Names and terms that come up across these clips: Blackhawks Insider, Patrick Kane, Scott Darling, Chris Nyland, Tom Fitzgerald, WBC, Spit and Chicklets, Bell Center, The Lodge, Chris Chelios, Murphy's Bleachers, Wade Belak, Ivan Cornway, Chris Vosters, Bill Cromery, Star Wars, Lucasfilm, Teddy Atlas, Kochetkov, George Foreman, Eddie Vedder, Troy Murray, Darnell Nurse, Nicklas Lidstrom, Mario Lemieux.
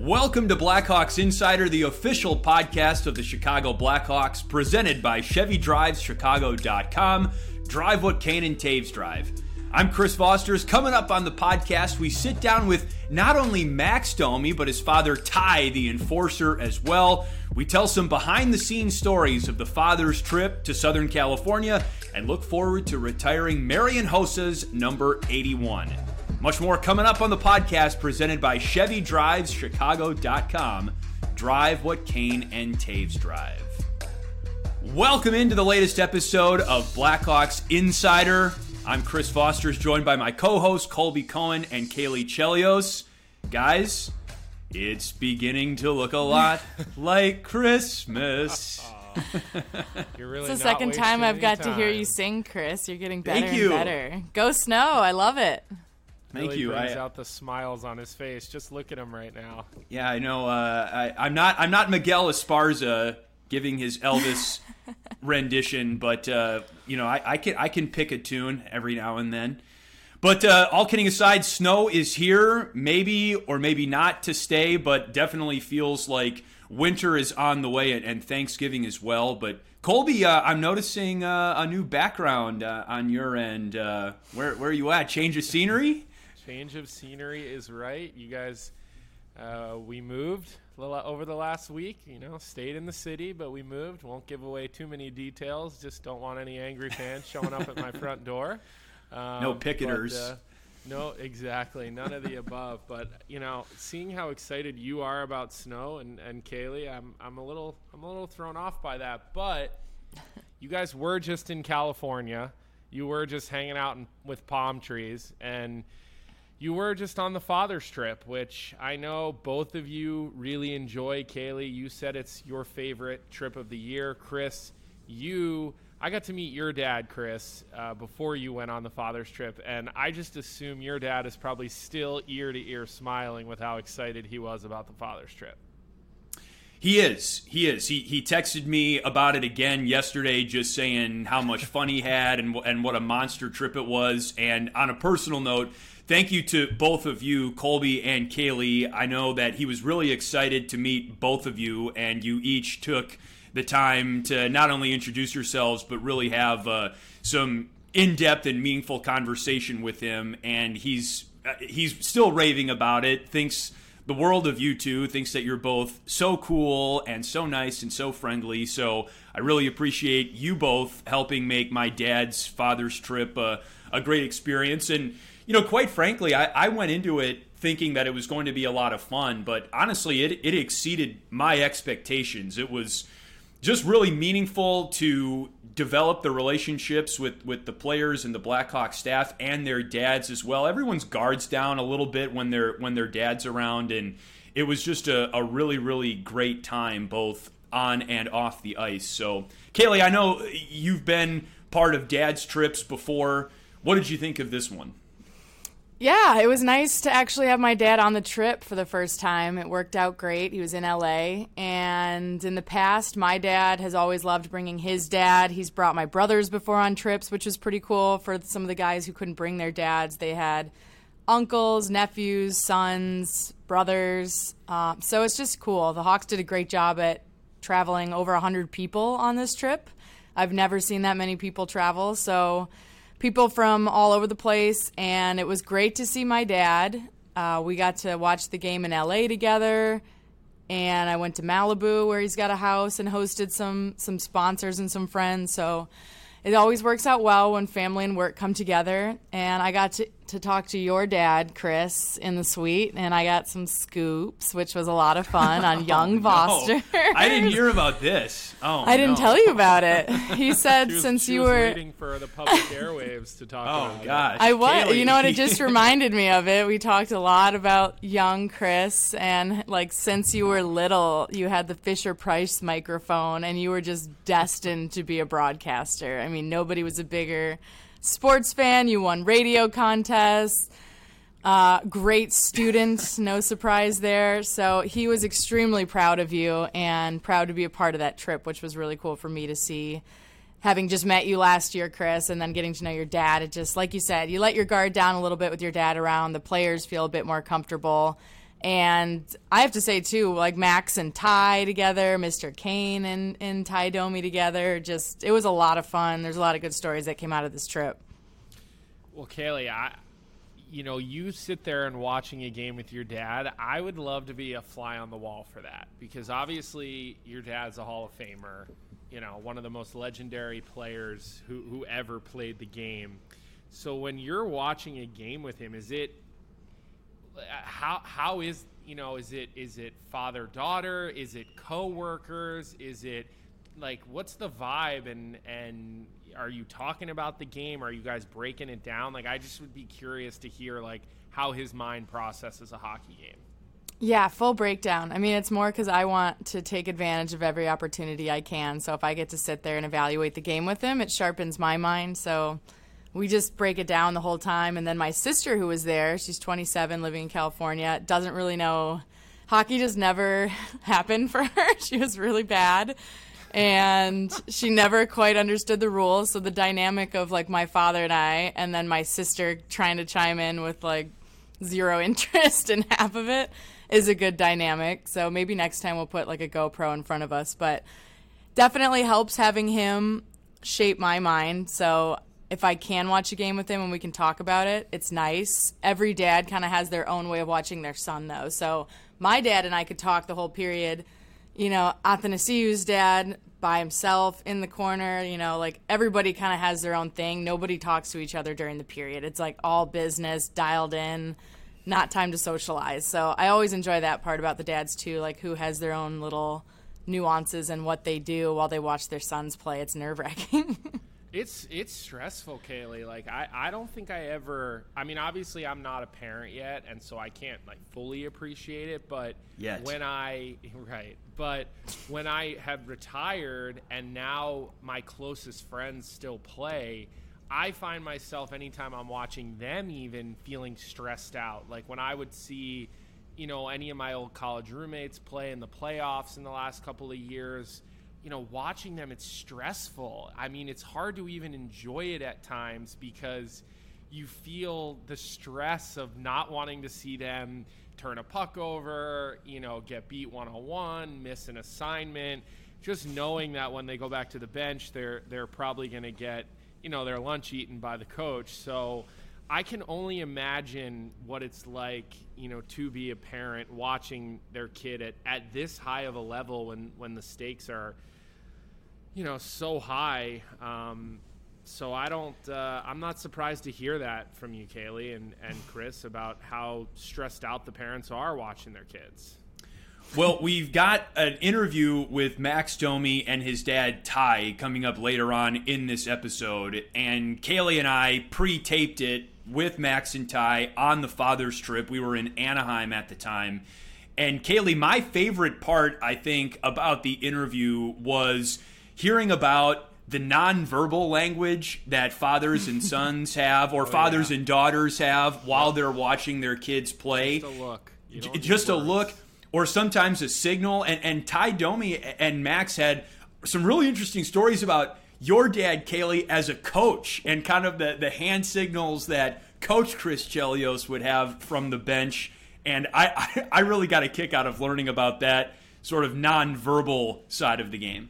Welcome to Blackhawks Insider, the official podcast of the Chicago Blackhawks, presented by Chevy DrivesChicago.com. Drive what Kane and Toews drive. I'm Chris Vosters. Coming up on the podcast, we sit down with not only Max Domi, but his father Ty, the enforcer, as well. We tell some behind-the-scenes stories of the father's trip to Southern California and look forward to retiring Marian Hossa's number 81. Much more coming up on the podcast presented by Chevy DrivesChicago.com. Drive what Kane and Toews drive. Welcome into the latest episode of Blackhawks Insider. I'm Chris Vosters, joined by my co-hosts Colby Cohen and Kaylee Chelios. Guys, it's beginning to look a lot like Christmas. You're really it's the second time I've got to hear you sing, Chris. You're getting better and better. Go Snow. I love it. Thank you. Brings out the smiles on his face. Just look at him right now. Yeah, I know. I'm not Miguel Esparza giving his Elvis rendition, but I can pick a tune every now and then. But all kidding aside, snow is here, maybe or maybe not to stay, but definitely feels like winter is on the way, and Thanksgiving as well. But Colby, I'm noticing a new background on your end. Where are you at? Change of scenery? Change of scenery is right. You guys, we moved over the last week, stayed in the city, but we moved. Won't give away too many details. Just don't want any angry fans showing up at my front door. No picketers. But, no, exactly. None of the above. But, seeing how excited you are about snow and Kaylee, I'm a little thrown off by that. But you guys were just in California. You were just hanging out with palm trees, and you were just on the father's trip, which I know both of you really enjoy. Kaylee, you said it's your favorite trip of the year. Chris, I got to meet your dad, Chris, before you went on the father's trip, and I just assume your dad is probably still ear to ear smiling with how excited he was about the father's trip. He is. He texted me about it again yesterday, just saying how much fun he had and what a monster trip it was. And on a personal note, thank you to both of you, Colby and Kaylee. I know that he was really excited to meet both of you, and you each took the time to not only introduce yourselves, but really have some in-depth and meaningful conversation with him. And he's still raving about it, thinks the world of you two, thinks that you're both so cool and so nice and so friendly. So I really appreciate you both helping make my dad's father's trip a great experience. And quite frankly, I went into it thinking that it was going to be a lot of fun, but honestly, it exceeded my expectations. It was just really meaningful to develop the relationships with the players and the Blackhawks staff and their dads as well. Everyone's guards down a little bit when their dad's around, and it was just a really, really great time, both on and off the ice. So, Kaylee, I know you've been part of dad's trips before. What did you think of this one? Yeah, it was nice to actually have my dad on the trip for the first time. It worked out great. He was in LA, and in the past, my dad has always loved bringing his dad. He's brought my brothers before on trips, which was pretty cool for some of the guys who couldn't bring their dads. They had uncles, nephews, sons, brothers. So it's just cool. The Hawks did a great job at traveling over 100 people on this trip. I've never seen that many people travel, so people from all over the place, and it was great to see my dad. We got to watch the game in LA together, and I went to Malibu where he's got a house and hosted some sponsors and some friends. So it always works out well when family and work come together. And I got to talk to your dad, Chris, in the suite, and I got some scoops, which was a lot of fun on young Vosters. I didn't hear about this. I didn't tell you about it. He said she was waiting for the public airwaves to talk about it. Oh, gosh. I was. Kaylee. You know what? It just reminded me of it. We talked a lot about young Chris, and since you were little, you had the Fisher-Price microphone, and you were just destined to be a broadcaster. I mean, nobody was a bigger sports fan. You won radio contests, great student, no surprise there. So he was extremely proud of you and proud to be a part of that trip, which was really cool for me to see, having just met you last year, Chris, and then getting to know your dad. It just, like you said, you let your guard down a little bit with your dad around. The players feel a bit more comfortable, And I have to say, too, like Max and Ty together, Mr. Kane and Ty Domi together, just it was a lot of fun. There's a lot of good stories that came out of this trip. Well, Kaylee, you sit there and watching a game with your dad. I would love to be a fly on the wall for that because obviously your dad's a Hall of Famer, one of the most legendary players who ever played the game. So when you're watching a game with him, is it how is is it father daughter? Is it coworkers? Is it like what's the vibe and are you talking about the game? Are you guys breaking it down? Like I just would be curious to hear like how his mind processes a hockey game. Yeah, full breakdown. I mean, it's more because I want to take advantage of every opportunity I can. So if I get to sit there and evaluate the game with him, it sharpens my mind. So we just break it down the whole time. And then my sister who was there, she's 27, living in California, doesn't really know. Hockey just never happened for her. She was really bad. And she never quite understood the rules. So the dynamic of like my father and I, and then my sister trying to chime in with like zero interest in half of it is a good dynamic. So maybe next time we'll put like a GoPro in front of us, but definitely helps having him shape my mind. So if I can watch a game with him and we can talk about it, it's nice. Every dad kind of has their own way of watching their son though. So my dad and I could talk the whole period. Athanasiu's dad by himself in the corner, like everybody kind of has their own thing. Nobody talks to each other during the period. It's like all business, dialed in, not time to socialize. So I always enjoy that part about the dads too, like who has their own little nuances and what they do while they watch their sons play. It's nerve-wracking. It's stressful, Kaylee. Like I don't think I ever. I mean, obviously I'm not a parent yet, and so I can't like fully appreciate it. But yet. But when I have retired and now my closest friends still play, I find myself anytime I'm watching them even feeling stressed out. Like when I would see, any of my old college roommates play in the playoffs in the last couple of years. Watching them, it's stressful. I mean, it's hard to even enjoy it at times because you feel the stress of not wanting to see them turn a puck over, get beat one-on-one, miss an assignment, just knowing that when they go back to the bench, they're probably going to get, their lunch eaten by the coach. So I can only imagine what it's like, to be a parent watching their kid at this high of a level when the stakes are, so high. So I don't, I'm not surprised to hear that from you, Kaylee and Chris, about how stressed out the parents are watching their kids. Well, we've got an interview with Max Domi and his dad, Ty, coming up later on in this episode. And Kaylee and I pre-taped it with Max and Ty on the father's trip. We were in Anaheim at the time. And Kaylee, my favorite part, I think, about the interview was hearing about the nonverbal language that fathers and sons have, or fathers and daughters have while they're watching their kids play. Just a look. Just a look, or sometimes a signal. And Ty Domi and Max had some really interesting stories about your dad, Kaylee, as a coach and kind of the hand signals that Coach Chris Chelios would have from the bench. And I really got a kick out of learning about that sort of nonverbal side of the game.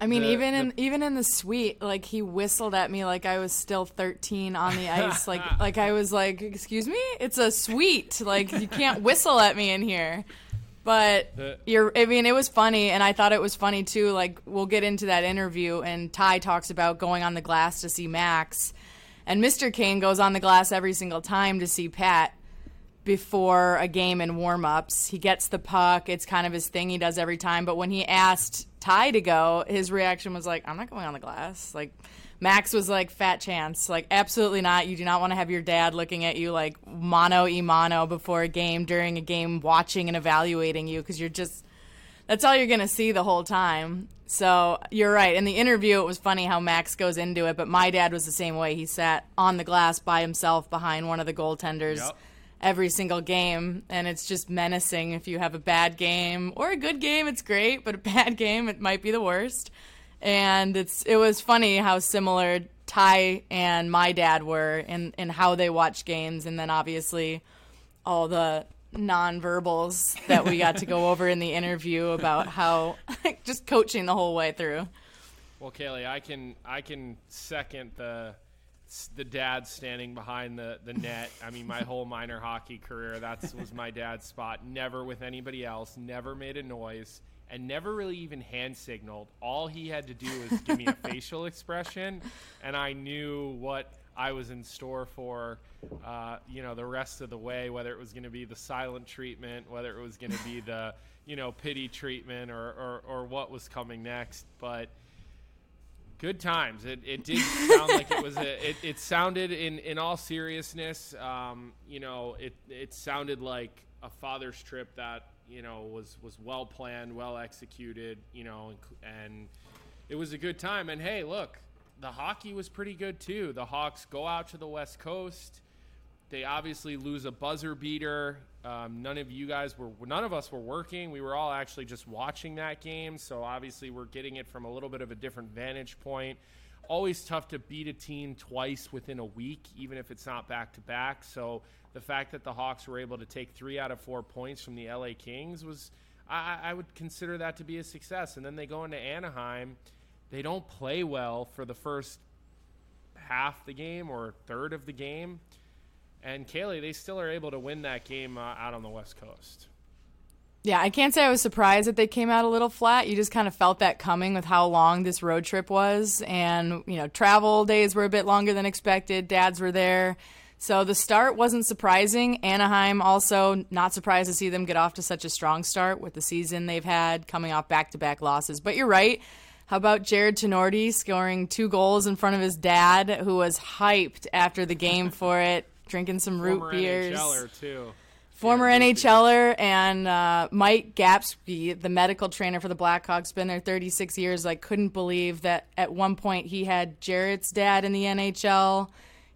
Even in the suite, like he whistled at me like I was still 13 on the ice. like I was like, excuse me, it's a suite. Like you can't whistle at me in here. But it was funny, and I thought it was funny too. Like we'll get into that interview, and Ty talks about going on the glass to see Max, and Mr. Kane goes on the glass every single time to see Pat. Before a game and warm-ups, he gets the puck. It's kind of his thing he does every time. But when he asked Ty to go, his reaction was like, I'm not going on the glass. Like Max was like, fat chance. Like absolutely not. You do not want to have your dad looking at you like mano y mano before a game, during a game, watching and evaluating you, because you're just – that's all you're going to see the whole time. So you're right. In the interview, it was funny how Max goes into it, but my dad was the same way. He sat on the glass by himself behind one of the goaltenders. Yep. Every single game, and it's just menacing. If you have a bad game or a good game, it's great, but a bad game, it might be the worst. And it was funny how similar Ty and my dad were in how they watch games, and then obviously all the nonverbals that we got to go over in the interview about how just coaching the whole way through. Well, Kaylee, I can second the dad standing behind the net. I mean, my whole minor hockey career, that was my dad's spot. Never with anybody else, never made a noise, and never really even hand signaled. All he had to do was give me a facial expression, and I knew what I was in store for, the rest of the way, whether it was going to be the silent treatment, whether it was going to be the, pity treatment or what was coming next. But good times. It did sound like it was it sounded in all seriousness, it sounded like a father's trip that, was well planned, well executed, and it was a good time. And hey, look, the hockey was pretty good too. The Hawks go out to the West Coast. They obviously lose a buzzer beater. None of us were working. We were all actually just watching that game. So obviously we're getting it from a little bit of a different vantage point. Always tough to beat a team twice within a week, even if it's not back to back. So the fact that the Hawks were able to take 3 out of 4 points from the LA Kings was, I would consider that to be a success. And then they go into Anaheim. They don't play well for the first half the game or third of the game. And, Kaylee, they still are able to win that game out on the West Coast. Yeah, I can't say I was surprised that they came out a little flat. You just kind of felt that coming with how long this road trip was. And, travel days were a bit longer than expected. Dads were there. So the start wasn't surprising. Anaheim also not surprised to see them get off to such a strong start with the season they've had coming off back-to-back losses. But you're right. How about Jared Tinordi scoring 2 goals in front of his dad, who was hyped after the game for it, drinking some root beers. Former NHLer, too. Former NHLer, and Mike Gapsby, the medical trainer for the Blackhawks, been there 36 years. I couldn't believe that at one point he had Jared's dad in the NHL,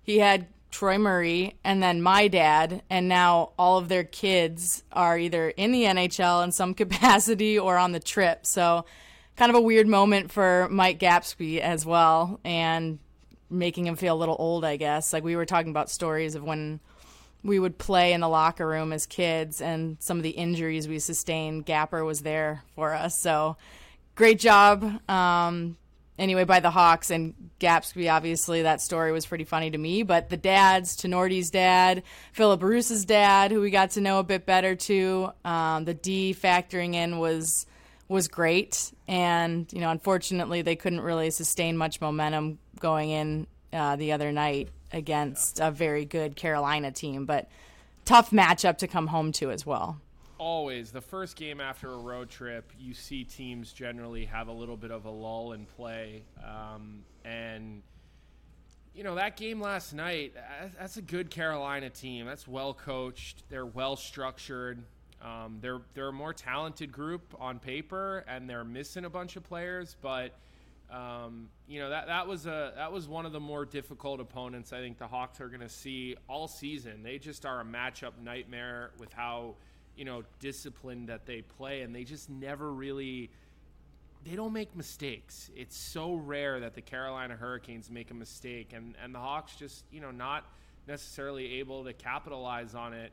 he had Troy Murray, and then my dad, and now all of their kids are either in the NHL in some capacity or on the trip, so kind of a weird moment for Mike Gapsby as well, and making him feel a little old, I guess. Like, we were talking about stories of when we would play in the locker room as kids and some of the injuries we sustained. Gapper was there for us. So great job by the Hawks and Gapsby. Obviously that story was pretty funny to me, but the dads, Tinordi's dad, Philip Bruce's dad, who we got to know a bit better too, the D factoring in was great. And, unfortunately they couldn't really sustain much momentum going in the other night against a very good Carolina team, but tough matchup to come home to as well. Always. The first game after a road trip, you see teams generally have a little bit of a lull in play. That game last night, that's a good Carolina team. That's well coached. They're well structured. They're a more talented group on paper, and they're missing a bunch of players, but that was one of the more difficult opponents I think the Hawks are going to see all season. They just are a matchup nightmare with how, disciplined that they play, and they just never really, they don't make mistakes. It's so rare that the Carolina Hurricanes make a mistake, and the Hawks just, not necessarily able to capitalize on it.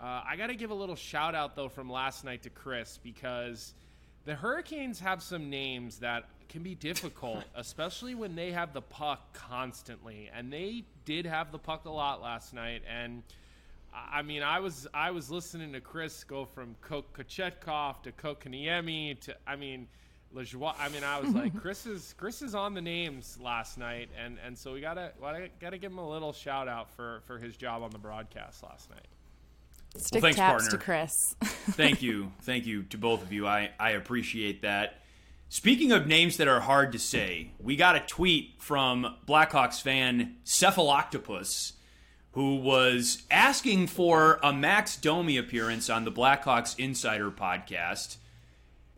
I got to give a little shout out though from last night to Chris, because the Hurricanes have some names that can be difficult, especially when they have the puck constantly. And they did have the puck a lot last night. And I mean, I was listening to Chris go from Kochetkov to Kotkaniemi to, Lajoie. I mean, I was like, Chris is on the names last night. And so we gotta give him a little shout out for his job on the broadcast last night. Stick well, thanks, taps partner. To Chris. Thank you. Thank you to both of you. I appreciate that. Speaking of names that are hard to say, we got a tweet from Blackhawks fan Cephaloctopus, who was asking for a Max Domi appearance on the Blackhawks Insider podcast.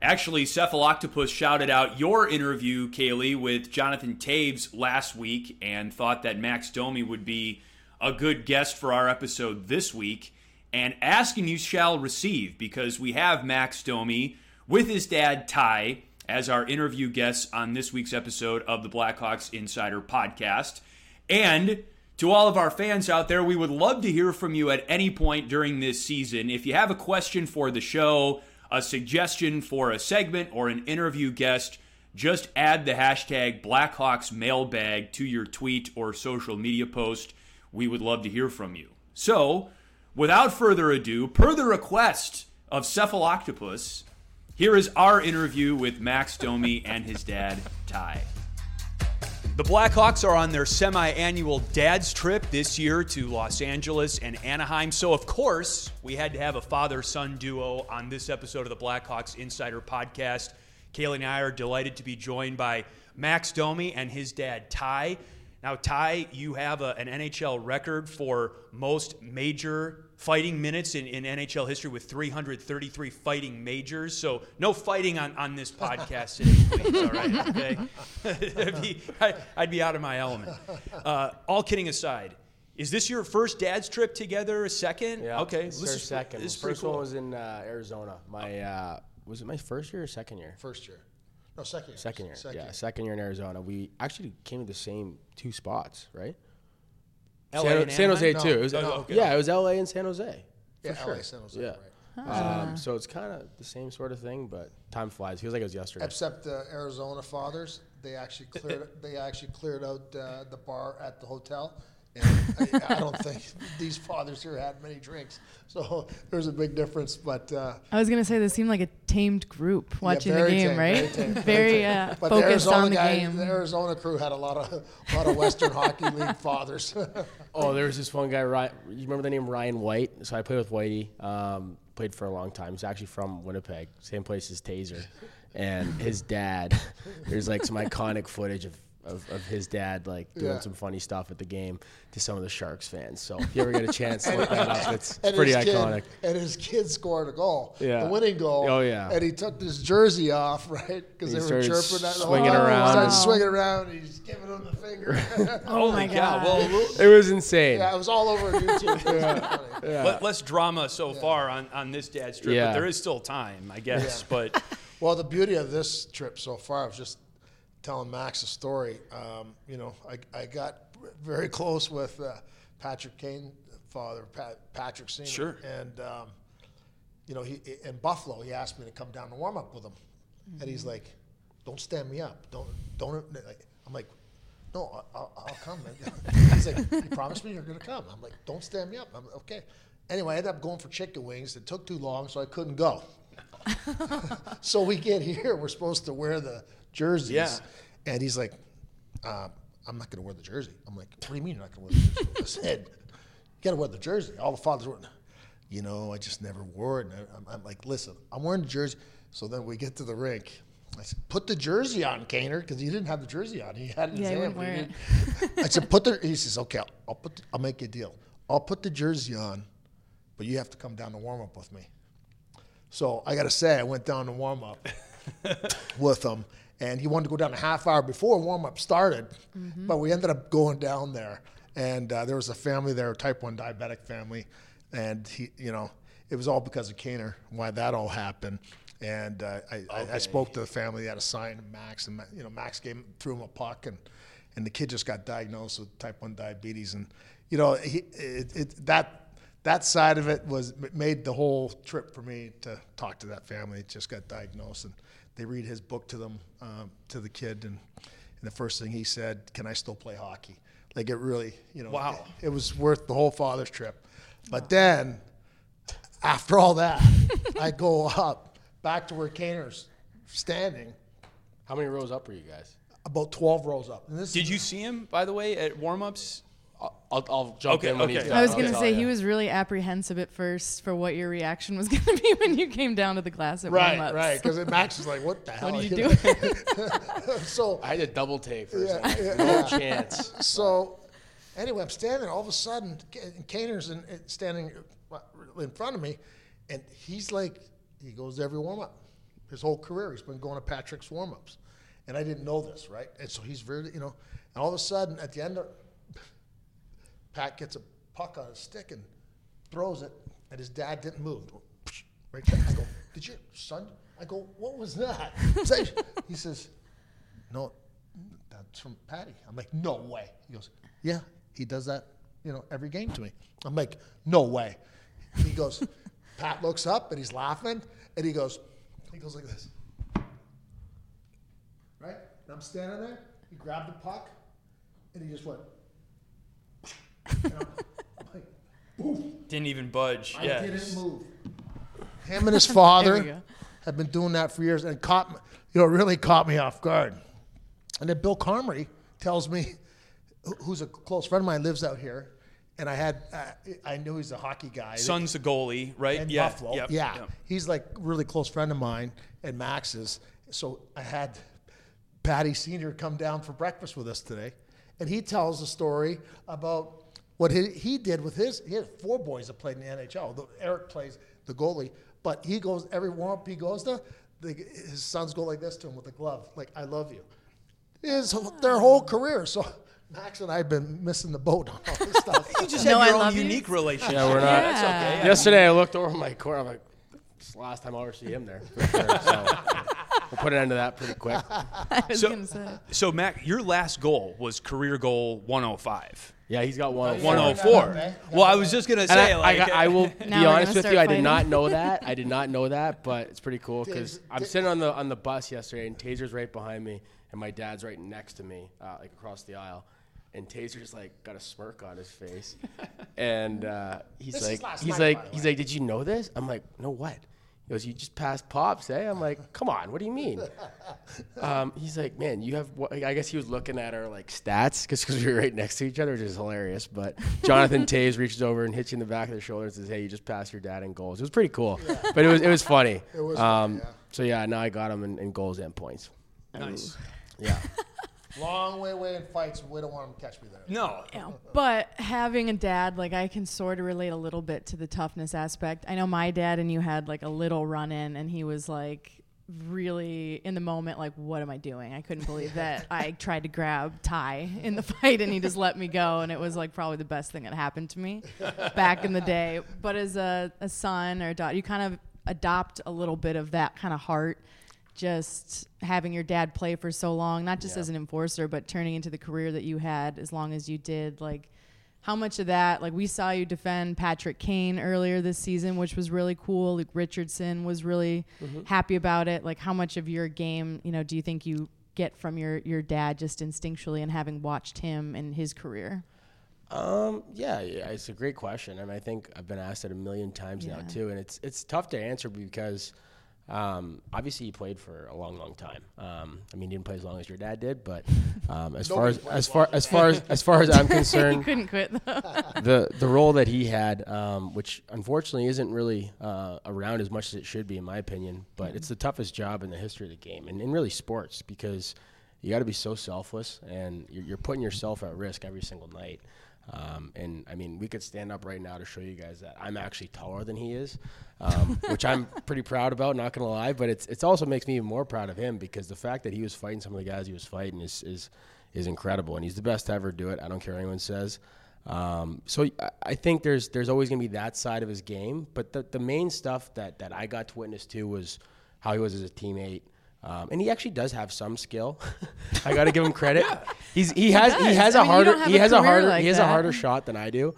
Actually, Cephaloctopus shouted out your interview, Kaylee, with Jonathan Toews last week and thought that Max Domi would be a good guest for our episode this week. And ask and you shall receive, because we have Max Domi with his dad, Ty, as our interview guests on this week's episode of the Blackhawks Insider Podcast. And To all of our fans out there, we would love to hear from you at any point during this season. If you have a question for the show, a suggestion for a segment, or an interview guest, just add the hashtag BlackhawksMailbag to your tweet or social media post. We would love to hear from you. So, without further ado, per the request of Cephaloctopus, here is our interview with Max Domi and his dad, Ty. The Blackhawks are on their semi-annual dad's trip this year to Los Angeles and Anaheim. So, of course, we had to have a father-son duo on this episode of the Blackhawks Insider podcast. Kaylee and I are delighted to be joined by Max Domi and his dad, Ty. Now, Ty, you have an NHL record for most major fighting minutes in NHL history with 333 fighting majors. So no fighting on this podcast today, please. All right, okay? I'd be out of my element. All kidding aside, is this your first dad's trip together, second? Yeah, okay. This is second. This first cool. One was in Arizona. Was it my first year or second year? First year. No, second year. Second year in Arizona. We actually came to the same two spots, right? San Jose too. No. It was okay. Yeah, it was LA and San Jose. Yeah, for sure. LA, San Jose. Yeah. Right. So it's kind of the same sort of thing, but time flies. Feels like it was yesterday. Except the Arizona fathers, they actually cleared out the bar at the hotel. And I don't think these fathers here had many drinks, so there's a big difference. But I was gonna say this seemed like a tamed group watching the game, tamed, right? Very focused on the game. The Arizona crew had a lot of Western Hockey League fathers. Oh, there was this one guy, Ryan. You remember the name Ryan White? So I played with Whitey. Played for a long time. He's actually from Winnipeg, same place as Taser, and his dad. There's like some iconic footage of his dad like doing some funny stuff at the game to some of the Sharks fans. So if you ever get a chance to look that up, it's pretty iconic. And his kid scored a goal, the winning goal. Oh yeah. And he took his jersey off, right? Because they were chirping at him. Swinging around. And he's giving him the finger. Oh my God. Well, it was insane. Yeah, it was all over YouTube. Less drama so far on this dad's trip, but there is still time, I guess. Yeah. But well, the beauty of this trip so far was just telling Max a story. I got very close with Patrick Kane, father, Patrick Senior. Sure. And, he in Buffalo, he asked me to come down and warm up with him. Mm-hmm. And he's like, don't stand me up. Don't. I'm like, no, I'll come. He's like, you promised me you're going to come. I'm like, don't stand me up. I'm like, okay. Anyway, I ended up going for chicken wings. It took too long, so I couldn't go. So we get here. We're supposed to wear the jerseys, and he's like, I'm not going to wear the jersey. I'm like, what do you mean you're not going to wear the jersey? I said, you got to wear the jersey. All the fathers were, I just never wore it. And I'm like, listen, I'm wearing the jersey. So then we get to the rink. I said, put the jersey on, Kaner, because he didn't have the jersey on. He had it in his hand. I said, he says, okay, I'll make you a deal. I'll put the jersey on, but you have to come down to warm up with me. So I got to say, I went down to warm up with him. And he wanted to go down a half hour before warm-up started, but we ended up going down there. And there was a family there, a type 1 diabetic family. And, it was all because of Kaner, why that all happened. And I spoke to the family. They had a sign to Max. And, Max threw him a puck. And the kid just got diagnosed with type 1 diabetes. And, that side of it made the whole trip for me to talk to that family. It just got diagnosed. And they read his book to them, to the kid. And the first thing he said, can I still play hockey? Like it really, wow. It was worth the whole father's trip. But then after all that, I go up back to where Kaner's standing. How many rows up were you guys? About 12 rows up. And did you see him, by the way, at warm-ups? I'll jump in when he's done. I was going to say, he was really apprehensive at first for what your reaction was going to be when you came down to the glass at warm-ups. Right, because Max was like, what the hell? What are you doing? So I had a double take for a second. No chance. So anyway, I'm standing. All of a sudden, Kaner's standing in front of me, and he's like, he goes to every warm-up. His whole career, he's been going to Patrick's warm-ups. And I didn't know this, right? And so he's really, and all of a sudden, at the end of Pat gets a puck on his stick and throws it, and his dad didn't move. Right there. I go, did your son? I go, what was that? He says, no, that's from Patty. I'm like, no way. He goes, yeah, He does that, you know, every game to me. I'm like, no way. He goes, Pat looks up and he's laughing, and he goes like this. Right? And I'm standing there. He grabbed the puck, and he just went. And I'm like, boof. Didn't even budge. I didn't move. Him and his father have been doing that for years, and it really caught me off guard. And then Bill Cromery tells me, who's a close friend of mine, lives out here, and I knew he's a hockey guy. Son's a goalie, right? In Buffalo. Yep, yeah. Yep. He's like a really close friend of mine, and Max's. So I had Patty Sr. come down for breakfast with us today, and he tells a story about what he did with his. He had four boys that played in the NHL. Eric plays the goalie, but he goes, every warm-up he goes to, his sons go like this to him with a glove, like, I love you. Their whole career. So Max and I have been missing the boat on all this stuff. You just have your own unique relationship. Yeah, we're not. Yeah. That's okay. Yeah. Yesterday I looked over my corner. I'm like, this is the last time I'll ever see him there. For sure. So we'll put an end to that pretty quick. I was going to say. So, Mac, your last goal was career goal 105. Yeah, he's got 104. Well, I was just going to say. I will be honest with you. I did not know that, but it's pretty cool because I'm sitting on the bus yesterday, and Taser's right behind me. And my dad's right next to me, like across the aisle. And Taser's like got a smirk on his face. And he's like, did you know this? I'm like, no, what? He goes, you just passed Pops, eh? I'm like, come on, what do you mean? He's like, man, you have what? I guess he was looking at our like stats because we were right next to each other, which is hilarious. But Jonathan Toews reaches over and hits you in the back of the shoulder and says, hey, you just passed your dad in goals. It was pretty cool. Yeah. But it was funny. It was funny, yeah. So, yeah, now I got him in goals and points. Nice. Yeah. Long way in fights. We don't want them to catch me there. No. Yeah, but having a dad, like I can sort of relate a little bit to the toughness aspect. I know my dad and you had like a little run-in, and he was like really in the moment, like, what am I doing? I couldn't believe that I tried to grab Ty in the fight, and he just let me go. And it was like probably the best thing that happened to me back in the day. But as a son or a daughter, you kind of adopt a little bit of that kind of heart. Just having your dad play for so long, not just as an enforcer, but turning into the career that you had as long as you did. Like, how much of that, like, we saw you defend Patrick Kane earlier this season, which was really cool. Luke Richardson was really happy about it. Like, how much of your game, you know, do you think you get from your dad just instinctually and having watched him and his career? Yeah, it's a great question. And I think I've been asked it a million times now, too. And it's tough to answer because – obviously he played for a long time. I mean, he didn't play as long as your dad did, but as far as I'm concerned, he couldn't quit though. the role that he had, which unfortunately isn't really around as much as it should be in my opinion, but it's the toughest job in the history of the game and in really sports, because you got to be so selfless and you're putting yourself at risk every single night. And I mean, we could stand up right now to show you guys that I'm actually taller than he is, which I'm pretty proud about, not going to lie, but it's also makes me even more proud of him, because the fact that he was fighting some of the guys he was fighting is incredible. And he's the best to ever do it. I don't care what anyone says. So I think there's always going to be that side of his game, but the main stuff that I got to witness too was how he was as a teammate. And he actually does have some skill. I got to give him credit. He has a harder shot than I do.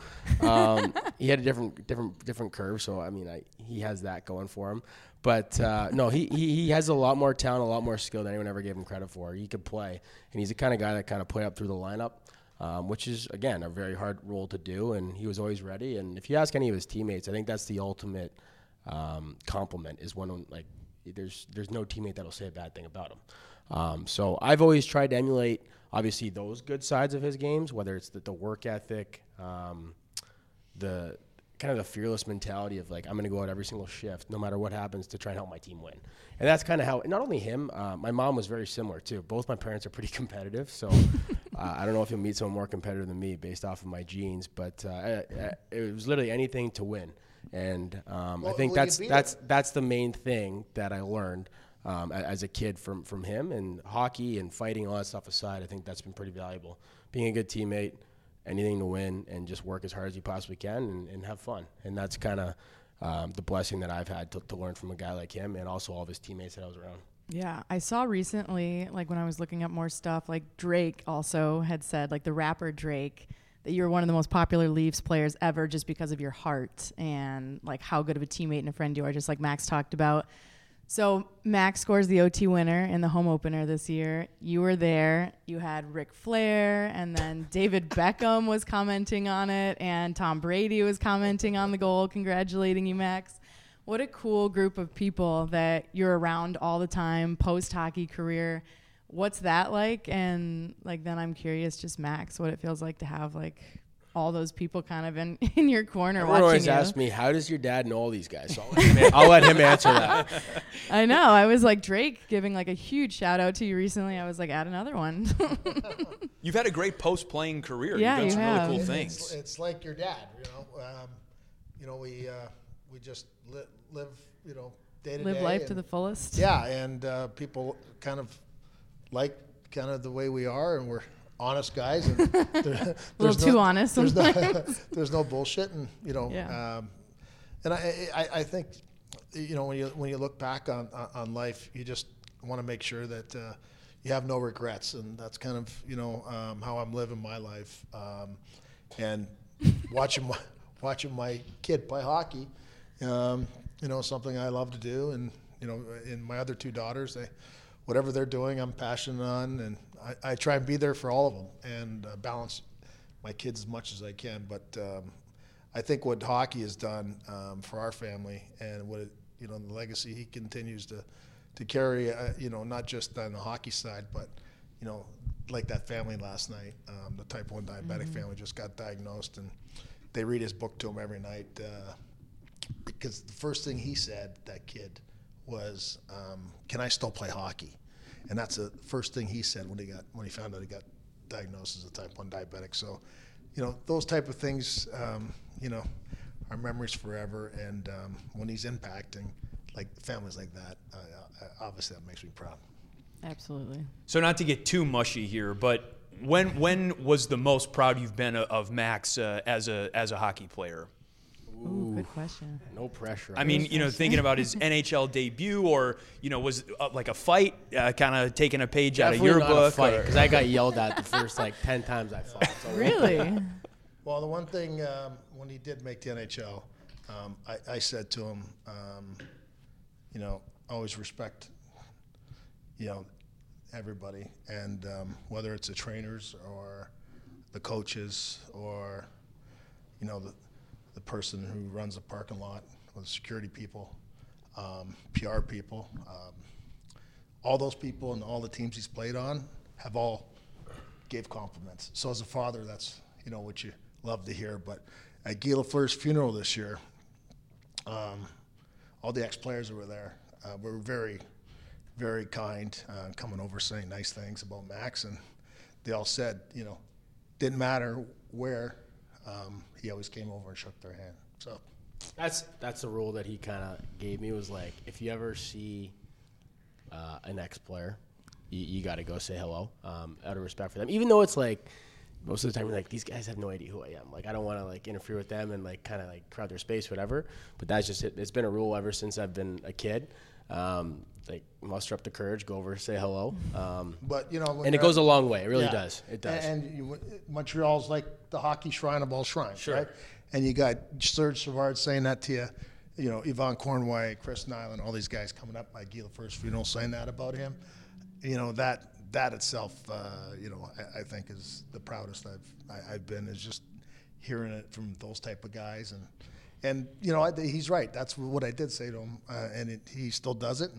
He had a different curve, so I mean, he has that going for him. But no, he has a lot more talent, a lot more skill than anyone ever gave him credit for. He could play, and he's the kind of guy that kind of played up through the lineup, which is again a very hard role to do. And he was always ready. And if you ask any of his teammates, I think that's the ultimate compliment is when like. There's no teammate that'll say a bad thing about him. So I've always tried to emulate, obviously, those good sides of his games, whether it's the work ethic, the kind of the fearless mentality of, like, I'm going to go out every single shift, no matter what happens, to try and help my team win. And that's kind of how, not only him, my mom was very similar, too. Both my parents are pretty competitive, so I don't know if you'll meet someone more competitive than me based off of my genes, but it was literally anything to win. And I think that's the main thing that I learned as a kid from him, and hockey and fighting, all that stuff aside, I think that's been pretty valuable. Being a good teammate, anything to win, and just work as hard as you possibly can and have fun. And that's kind of the blessing that I've had to learn from a guy like him, and also all of his teammates that I was around. Yeah, I saw recently, like when I was looking up more stuff, like Drake also had said, like the rapper Drake that you were one of the most popular Leafs players ever just because of your heart and like how good of a teammate and a friend you are, just like Max talked about. So Max scores the OT winner in the home opener this year. You were there. You had Ric Flair, and then David Beckham was commenting on it, and Tom Brady was commenting on the goal, congratulating you, Max. What a cool group of people that you're around all the time, post-hockey career. What's that like? And like, then I'm curious, just Max, what it feels like to have like all those people kind of in your corner. Everyone watching always you. Asked me, how does your dad know all these guys? So I'll let him answer that. I know. I was like Drake giving like a huge shout out to you recently. I was like, add another one. You've had a great post-playing career. Yeah, you've done some really cool things. It's like your dad, you know. We just live, you know, day to day. Live life to the fullest. Yeah, and people kind of like kind of the way we are, and we're honest guys, and a little too honest. There's no bullshit, and you know, yeah. And I think, you know, when you look back on life, you just want to make sure that you have no regrets, and that's kind of, you know, how I'm living my life, and watching my kid play hockey, you know, something I love to do, and you know, in my other two daughters, whatever they're doing, I'm passionate on, and I try and be there for all of them and balance my kids as much as I can. But I think what hockey has done for our family, and what it, you know, the legacy he continues to carry, you know, not just on the hockey side, but you know, like that family last night, the type 1 diabetic family just got diagnosed, and they read his book to him every night, because the first thing he said, that kid, was, can I still play hockey? And that's the first thing he said when he found out he got diagnosed as a type 1 diabetic. So, you know, those type of things, you know, are memories forever. And when he's impacting like families like that, obviously that makes me proud. Absolutely. So not to get too mushy here, but when was the most proud you've been of Max as a hockey player? Ooh, good question. No pressure. I mean, you know, thinking about his NHL debut, or, you know, was like a fight, kind of taking a page Definitely out of your book? Because I got yelled at the first like 10 times I fought. So. Really? Well, the one thing, when he did make the NHL, I said to him, you know, always respect, you know, everybody. And whether it's the trainers or the coaches or, you know, the person who runs the parking lot, or the security people, PR people, all those people and all the teams he's played on have all gave compliments. So as a father, that's, you know, what you love to hear. But at Guy Lafleur's funeral this year, all the ex-players that were there were very, very kind, coming over saying nice things about Max, and they all said, you know, didn't matter where. He always came over and shook their hand. So that's the rule that he kind of gave me, was like, if you ever see an ex-player, you got to go say hello, out of respect for them. Even though it's like most of the time we're like, these guys have no idea who I am. Like, I don't want to like interfere with them and like kind of like crowd their space, whatever. But that's just it. It's been a rule ever since I've been a kid. Like, muster up the courage, go over, say hello. But you know, and it goes a long way. It really does. It does. And Montreal's like the hockey shrine of all shrines, right? And you got Serge Savard saying that to you. You know, Ivan Cornway, Chris Nyland, all these guys coming up by Guy Lafleur's funeral saying that about him. You know, that itself, you know, I think is the proudest I've been, is just hearing it from those type of guys. And you know, he's right. That's what I did say to him, and he still does it,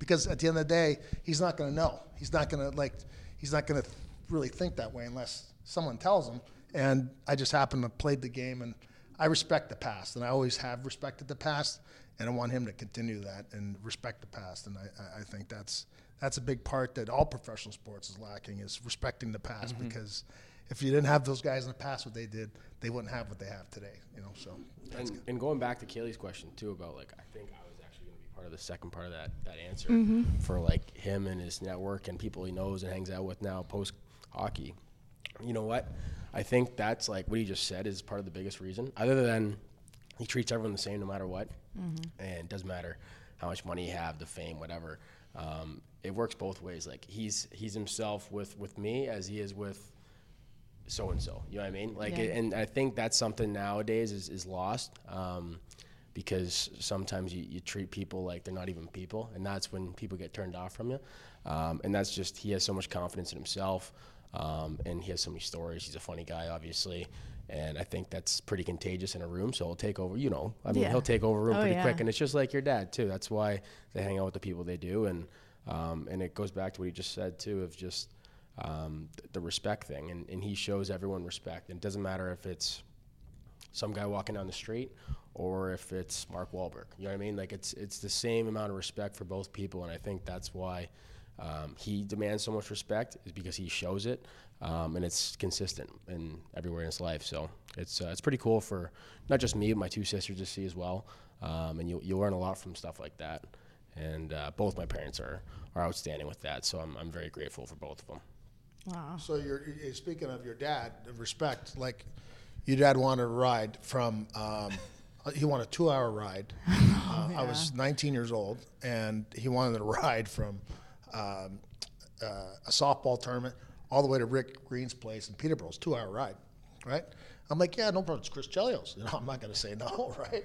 because at the end of the day, he's not going to know. He's not going to really think that way unless someone tells him. And I just happen to played the game, and I respect the past, and I always have respected the past, and I want him to continue that and respect the past. And I think that's a big part that all professional sports is lacking, is respecting the past, because if you didn't have those guys in the past, what they did, they wouldn't have what they have today, you know. So that's good. And going back to Kaylee's question too, about like, I think I was actually going to be part of the second part of that answer, for like him and his network and people he knows and hangs out with now post hockey. You know what? I think that's like what he just said is part of the biggest reason. Other than he treats everyone the same no matter what, and it doesn't matter how much money you have, the fame, whatever. It works both ways. Like he's himself with me as he is with so-and-so, you know what I mean? Like, yeah. And I think that's something nowadays is lost, because sometimes you treat people like they're not even people, and that's when people get turned off from you. And that's just, he has so much confidence in himself, and he has so many stories. He's a funny guy, obviously. And I think that's pretty contagious in a room, so he'll take over, you know. I mean, yeah. He'll take over a room pretty quick, and it's just like your dad, too. That's why they hang out with the people they do, and it goes back to what he just said, too, of just the respect thing. And he shows everyone respect, and it doesn't matter if it's some guy walking down the street or if it's Mark Wahlberg. You know what I mean? Like, it's the same amount of respect for both people, and I think that's why he demands so much respect, is because he shows it. And it's consistent in everywhere in his life, so it's pretty cool for not just me, but my two sisters to see as well. And you learn a lot from stuff like that. And both my parents are outstanding with that, so I'm very grateful for both of them. Wow. So you're speaking of your dad, respect. Like, your dad wanted a ride from he wanted a 2-hour ride. I was 19 years old, and he wanted a ride from a softball tournament all the way to Rick Green's place in Peterborough's, 2-hour ride, right? I'm like, yeah, no problem, it's Chris Chelios. You know, I'm not going to say no, right?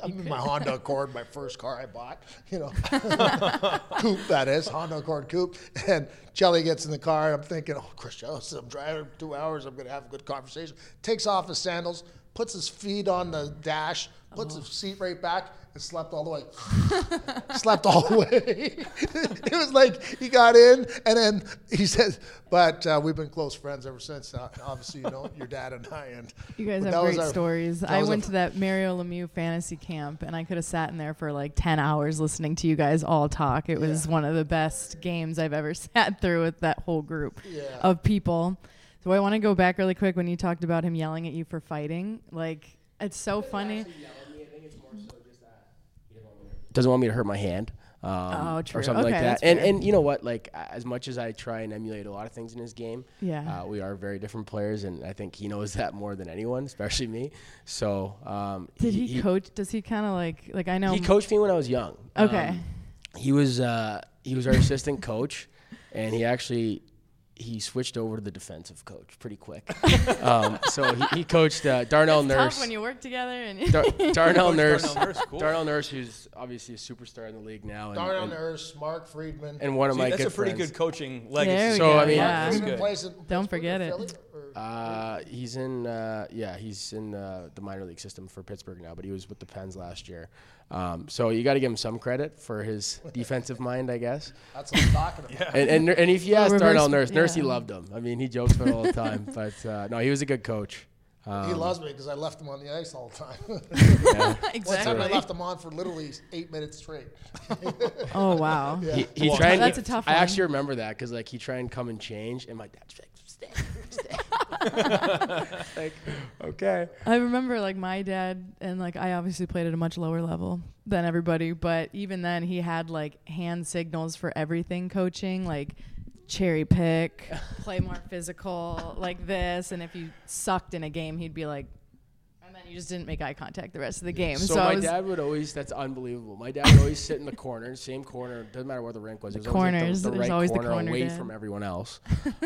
I'm in my Honda Accord, my first car I bought, you know. Coupe, that is, Honda Accord Coupe. And Chelly gets in the car, and I'm thinking, oh, Chris Chelios, I'm driving 2 hours, I'm going to have a good conversation. Takes off his sandals, puts his feet on the dash, puts his seat right back, and slept all the way. It was like he got in, and then he says, but we've been close friends ever since. Obviously, you know, your dad and I. And you guys have great stories. I went to that Mario Lemieux fantasy camp, and I could have sat in there for like 10 hours listening to you guys all talk. It was one of the best games I've ever sat through with that whole group of people. So I want to go back really quick when you talked about him yelling at you for fighting. Like, it's so funny. Doesn't want me to hurt my hand or something like that. And you know what? Like, as much as I try and emulate a lot of things in his game, we are very different players, and I think he knows that more than anyone, especially me. So did he coach? Does he kind of like I know he coached me when I was young. Okay, he was our assistant coach, and he switched over to the defensive coach pretty quick. So he coached Darnell Nurse. It's tough when you work together. And Darnell Nurse, cool. Darnell Nurse, who's obviously a superstar in the league now. Darnell Nurse, Mark Friedman. And one of my good friends. That's a pretty good coaching legacy. So, I mean, don't forget it. He's in the minor league system for Pittsburgh now, but he was with the Pens last year. So you got to give him some credit for his defensive mind, I guess. That's what I'm talking about. Yeah. And if you ask Darnell Nurse, Nursey loved him. I mean, he jokes about it all the time, but no, he was a good coach. He loves me because I left him on the ice all the time. Exactly. One time I left him on for literally 8 minutes straight. Oh, wow. Yeah. That's a tough one. I actually remember that because, like, he tried and come and change, and my dad's like, stay. Like, okay. I remember, like, my dad, and, like, I obviously played at a much lower level than everybody, but even then he had, like, hand signals for everything coaching, like, cherry pick, play more physical, like this, and if you sucked in a game, he'd be like, and then you just didn't make eye contact the rest of the game. So my dad would always, that's unbelievable. My dad would always sit in the corner, same corner, doesn't matter where the rink was. The corners, there's always the corner away from everyone else.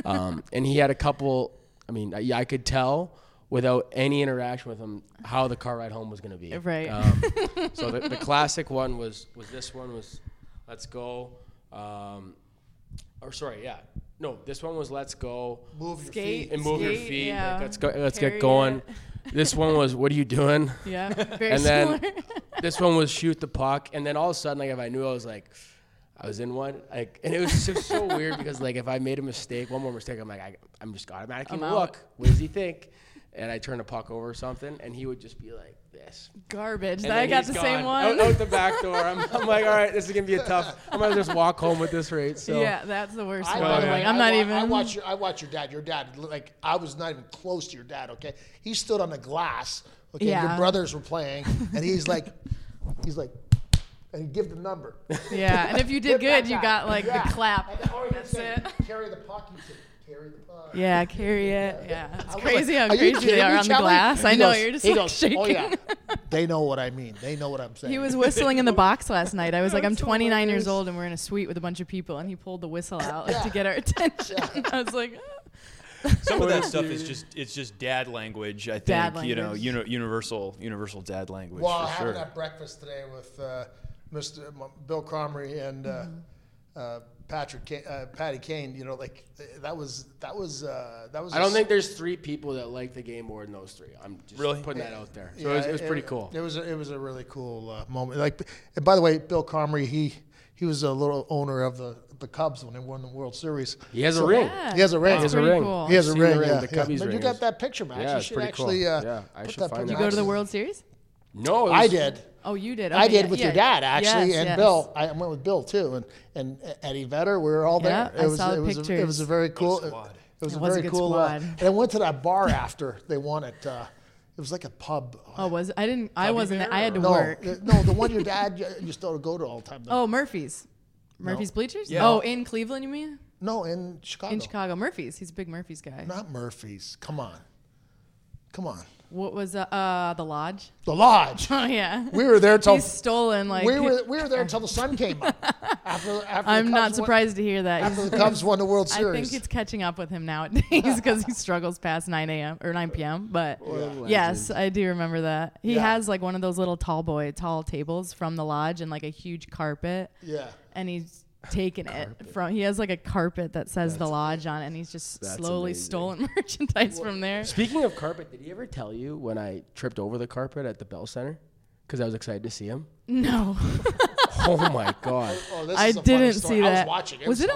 And he had a couple. I mean, I could tell without any interaction with him how the car ride home was going to be. Right. So the classic one was let's go. This one was let's go. Move your feet. Yeah. Like, let's get going. This one was what are you doing? Yeah. Very and similar. Then this one was shoot the puck. And then all of a sudden, like, if I knew, I was like, I was in one. Like, and it was just so weird because, like, if I made a mistake, one more mistake, I'm like, I'm just automatically look. What does he think? And I turned a puck over or something, and he would just be like this. Garbage. I got the same one. Out the back door. I'm like, all right, this is going to be a tough. I'm going to just walk home at this rate. So. Yeah, that's the worst one. Like, I'm not even. I watch your dad. Your dad, like, I was not even close to your dad, okay? He stood on the glass. Okay, yeah. Your brothers were playing, and he's like. And give the number. Yeah, and if you did good, you got, like, the clap. That's it. Carry the puck. You said, carry the puck. Yeah, carry it. Yeah. It's crazy how crazy they are on the glass. I know, you're just, like, shaking. Oh, yeah. They know what I mean. They know what I'm saying. He was whistling in the box last night. I was like, I'm 29 years old, and we're in a suite with a bunch of people, and he pulled the whistle out to get our attention. I was like, Some of that stuff is just dad language. I think universal dad language. Well, I had that breakfast today with Mr. Bill Cromery and Patty Kane. You know, like that was. I don't think there's three people that like the game more than those three. I'm just putting that out there. So yeah, it was pretty cool. It was a really cool moment. Like, and by the way, Bill Cromery, he was a little owner of the Cubs when they won the World Series. He has a ring. Yeah. He has a ring. Cool. He has a ring. The Cubbies ring. You got that picture, Max. Yeah, you should actually cool. I should find that. Did you go to the World Series? No, I did. Oh, you did. Okay, I did with your dad actually, and Bill. I went with Bill too, and Eddie Vedder. We were all there. Yeah, I saw the pictures. It was a very cool. It was a very cool. And I went to that bar after they won it. It was like a pub. Oh, was it? I didn't. I wasn't. I had to work. No, the one your dad used to go to all the time. Oh, Murphy's Bleachers? Yeah. Oh, in Cleveland, you mean? No, in Chicago. Murphy's. He's a big Murphy's guy. Not Murphy's. Come on. What was the Lodge? The Lodge. Oh yeah. We were there till we were there until the sun came up. After I'm not surprised to hear that. After the Cubs won the World Series. I think it's catching up with him nowadays because he struggles past 9 p.m. But yes, I do remember that. He has like one of those little tall tables from the Lodge and like a huge carpet. Yeah. And he's taken it from. He has like a carpet that says the Lodge on it, and he's just slowly stolen merchandise from there. Speaking of carpet, did he ever tell you when I tripped over the carpet at the Bell Center? Because I was excited to see him. No. Oh my God! I didn't see that. I was watching. Was it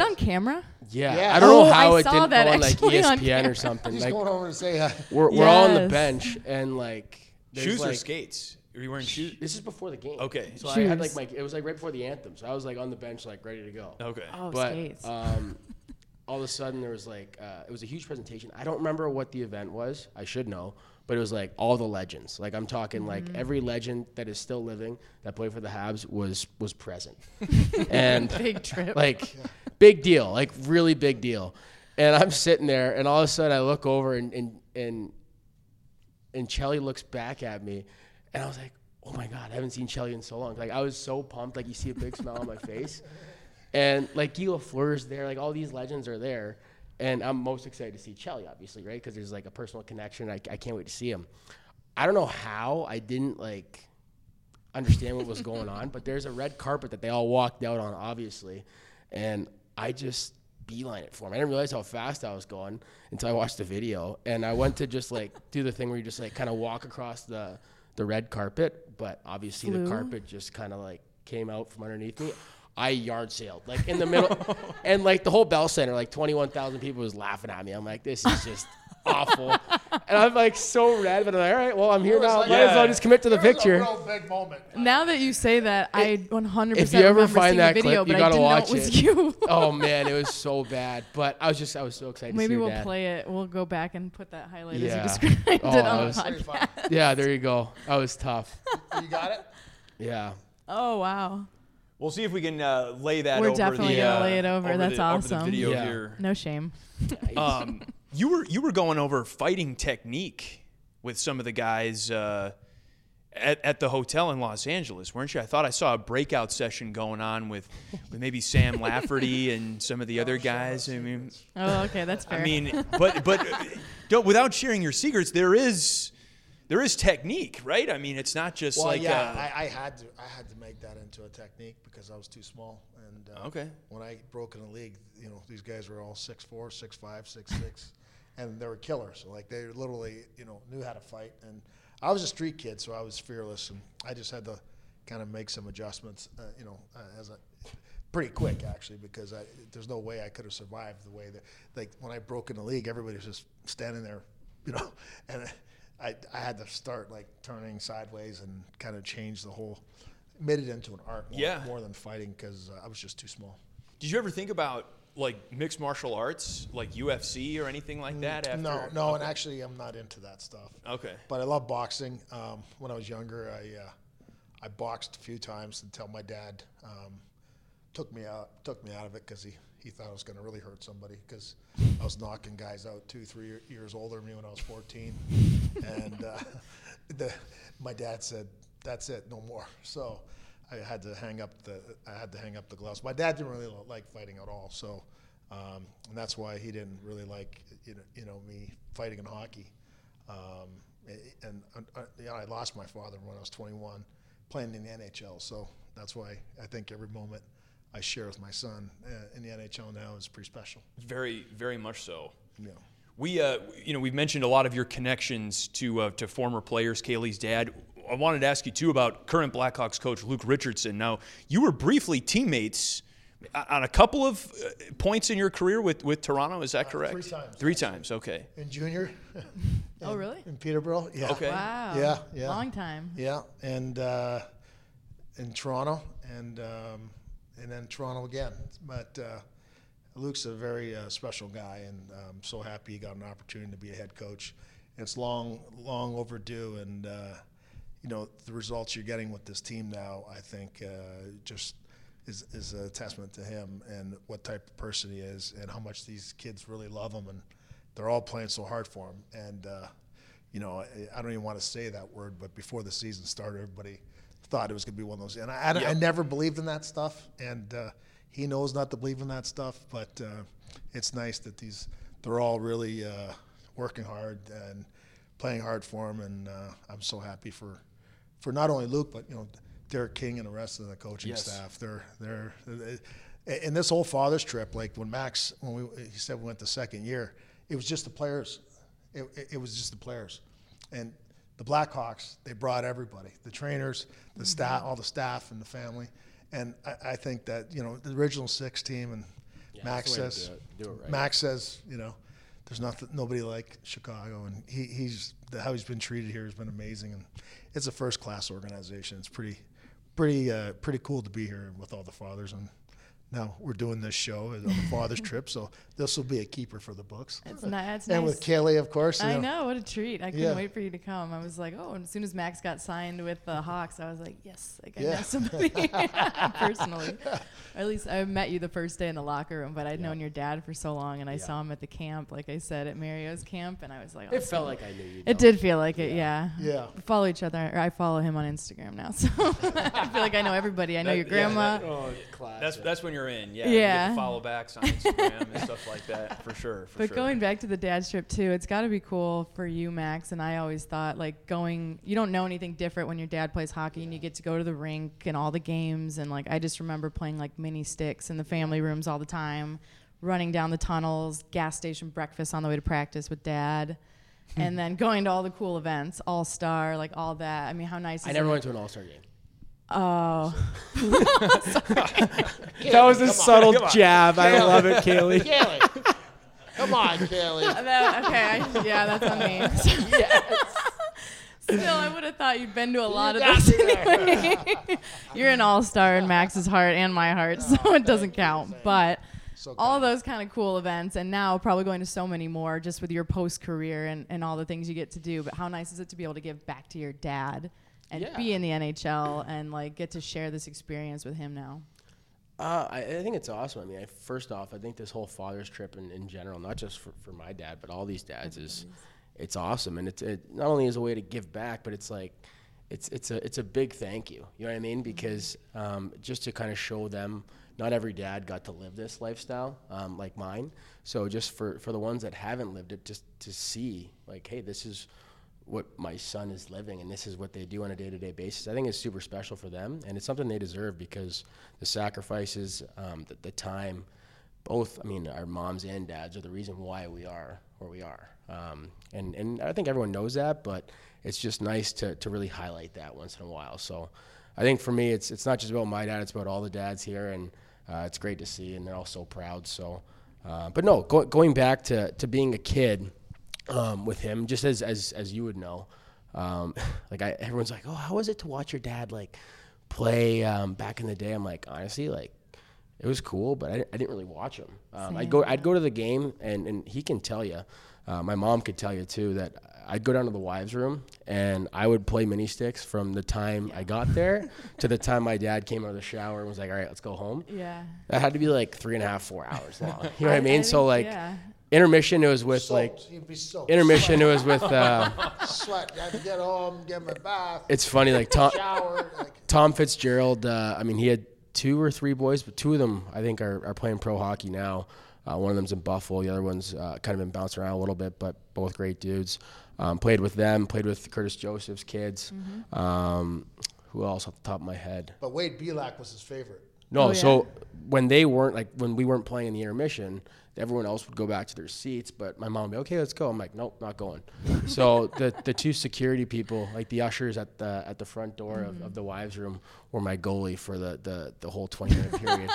on camera? Yeah. I don't know how it didn't go on like ESPN or something. He's going over to say hi. We're all on the bench and like shoes or skates. Were you wearing shoes? This is before the game. Okay. So shoes. I had like it was like right before the anthem. So I was like on the bench, like ready to go. Okay. Oh, but skates. All of a sudden there was like, it was a huge presentation. I don't remember what the event was. I should know, but it was like all the legends. Like I'm talking like every legend that is still living that played for the Habs was present. And big trip. Like big deal, like really big deal. And I'm sitting there and all of a sudden I look over and Chelly looks back at me. And I was like, oh, my God, I haven't seen Chelios in so long. Like, I was so pumped. Like, you see a big smile on my face. And, like, Guy Lafleur is there. Like, all these legends are there. And I'm most excited to see Chelios, obviously, right? Because there's, like, a personal connection. I can't wait to see him. I don't know how I didn't, like, understand what was going on. But there's a red carpet that they all walked out on, obviously. And I just beeline it for him. I didn't realize how fast I was going until I watched the video. And I went to just, like, do the thing where you just, like, kind of walk across the red carpet, but obviously the carpet just kind of like came out from underneath me. I yard sailed like in the middle and like the whole Bell Center, like 21,000 people was laughing at me. I'm like, this is just awful. And I'm like so red, but I'm like, all right, well, I'm here now. Might as well just commit to the picture. It was a real big moment. Now that you say that, I 100% if you ever find that video, clip, you gotta watch it. Oh man, it was so bad. But I was so excited. Maybe we'll play it. We'll go back and put that highlight as you described it on the podcast. Yeah, there you go. That was tough. You got it? Yeah. Oh wow. We'll see if we can lay that. We're definitely gonna lay it over. That's awesome. Over the video here. No shame. You were going over fighting technique with some of the guys at the hotel in Los Angeles, weren't you? I thought I saw a breakout session going on with maybe Sam Lafferty and some of the other guys. I mean, okay, that's fair. I mean, but don't, without sharing your secrets, there is technique, right? I mean, it's not just I had to make that into a technique because I was too small. And when I broke in the league, you know, these guys were all 6'4", 6'5", 6'6", and they were killers. So, like, they literally, you know, knew how to fight. And I was a street kid, so I was fearless, and I just had to kind of make some adjustments, pretty quick actually, because there's no way I could have survived the way that, like, when I broke in the league, everybody was just standing there, you know, and I had to start, like, turning sideways and kind of change the whole. Made it into an art more than fighting because I was just too small. Did you ever think about, like, mixed martial arts, like UFC or anything like that? No, and actually I'm not into that stuff. Okay. But I love boxing. When I was younger, I boxed a few times until my dad took me out of it because he thought I was going to really hurt somebody because I was knocking guys out 2-3 years older than me when I was 14. And my dad said, that's it, no more. So I had to hang up the gloves. My dad didn't really like fighting at all, so And that's why he didn't really like me fighting in hockey. And I lost my father when I was 21 playing in the NHL, so that's why I think every moment I share with my son in the NHL now is pretty special. Very, very much so. Yeah. We've mentioned a lot of your connections to former players, Kaylee's dad. I wanted to ask you, too, about current Blackhawks coach Luke Richardson. Now, you were briefly teammates on a couple of points in your career with Toronto. Is that correct? Three times, okay. In junior. Oh, really? In Peterborough, yeah. Okay. Wow. Yeah. Long time. Yeah, and in Toronto, and then Toronto again. But Luke's a very special guy, and I'm so happy he got an opportunity to be a head coach. It's long overdue, and the results you're getting with this team now, I think, just is a testament to him and what type of person he is and how much these kids really love him, and they're all playing so hard for him. And, I don't even want to say that word, but before the season started, everybody thought it was going to be one of those. And I never believed in that stuff, and he knows not to believe in that stuff, but it's nice that they're all really working hard and playing hard for him, and I'm so happy for not only Luke, but, Derek King and the rest of the coaching staff. They're and this whole father's trip, like when he said we went the second year, it was just the players. It was just the players. And the Blackhawks, they brought everybody, the trainers, the staff, all the staff and the family. And I think that, the original six team, and Max says, there's nobody like Chicago, and how he's been treated here has been amazing, and it's a first-class organization. It's pretty cool to be here with all the fathers, and now we're doing this show on the fathers' trip, so this will be a keeper for the books. That's nice. And with Kaylee, of course. I know, what a treat! I couldn't wait for you to come. I was like, and as soon as Max got signed with the Hawks, I was like, yes, I know somebody personally. Or at least I met you the first day in the locker room, but I'd known your dad for so long, and I saw him at the camp, like I said, at Mario's camp, and I was like, it felt like I knew you. It did feel like it, yeah. We follow each other, or I follow him on Instagram now, so I feel like I know everybody. I know your grandma. That's when you're in, yeah. You get the follow backs on Instagram and stuff like that, for sure. Going back to the dad trip too, it's got to be cool for you, Max. And I always thought, like, you don't know anything different when your dad plays hockey and you get to go to the rink and all the games. And like, I just remember playing like mini sticks in the family rooms all the time, running down the tunnels, gas station breakfast on the way to practice with Dad. And then going to all the cool events, All-Star, like all that. I mean, how nice is it? I never went to an All-Star game. Oh. That was a subtle jab. Kaylee. I love it, Kaylee. Kaylee. Come on, Kaylee. That's on me. Yes. Still, I would have thought you'd been to a lot of those anyway. You're an all-star in Max's heart and my heart, so it doesn't count. But all those kind of cool events, and now probably going to so many more just with your post-career and all the things you get to do. But how nice is it to be able to give back to your dad and be in the NHL and, like, get to share this experience with him now? I think it's awesome. I mean, first off, I think this whole father's trip in general, not just for my dad, but all these dads, it's awesome. And it not only is a way to give back, but it's like it's a big thank you. You know what I mean? Because just to kind of show them, not every dad got to live this lifestyle like mine. So just for the ones that haven't lived it, just to see, like, hey, this is – what my son is living, and this is what they do on a day-to-day basis. I think it's super special for them, and it's something they deserve because the sacrifices, the time, both, I mean, our moms and dads are the reason why we are where we are. And I think everyone knows that, but it's just nice to really highlight that once in a while. So I think for me, it's not just about my dad, it's about all the dads here, and it's great to see, and they're all so proud. So, going back to being a kid, with him, just as you would know, like everyone's like, oh, how was it to watch your dad like play back in the day? I'm like, honestly, like it was cool, but I didn't really watch him. I'd go to the game, and he can tell you, my mom could tell you too, that I'd go down to the wives' room and I would play mini sticks from the time I got there to the time my dad came out of the shower and was like, all right, let's go home. Yeah, that had to be like 3.5-4 hours long. You know what I mean? So like. Yeah. Intermission, it was with It was with. Sweat. I had to get home, get my bath. It's funny, like Tom Fitzgerald. I mean, he had 2 or 3 boys, but 2 of them I think are playing pro hockey now. One of them's in Buffalo. The other one's kind of been bouncing around a little bit, but both great dudes. Played with them, played with Curtis Joseph's kids. Mm-hmm. Who else off the top of my head? But Wade Belak was his favorite. No, so when they weren't, like when we weren't playing in the intermission, everyone else would go back to their seats, but my mom would be, okay, let's go. I'm like, nope, not going. So the two security people, like the ushers at the front door of the wives' room, were my goalie for the whole 20-minute period.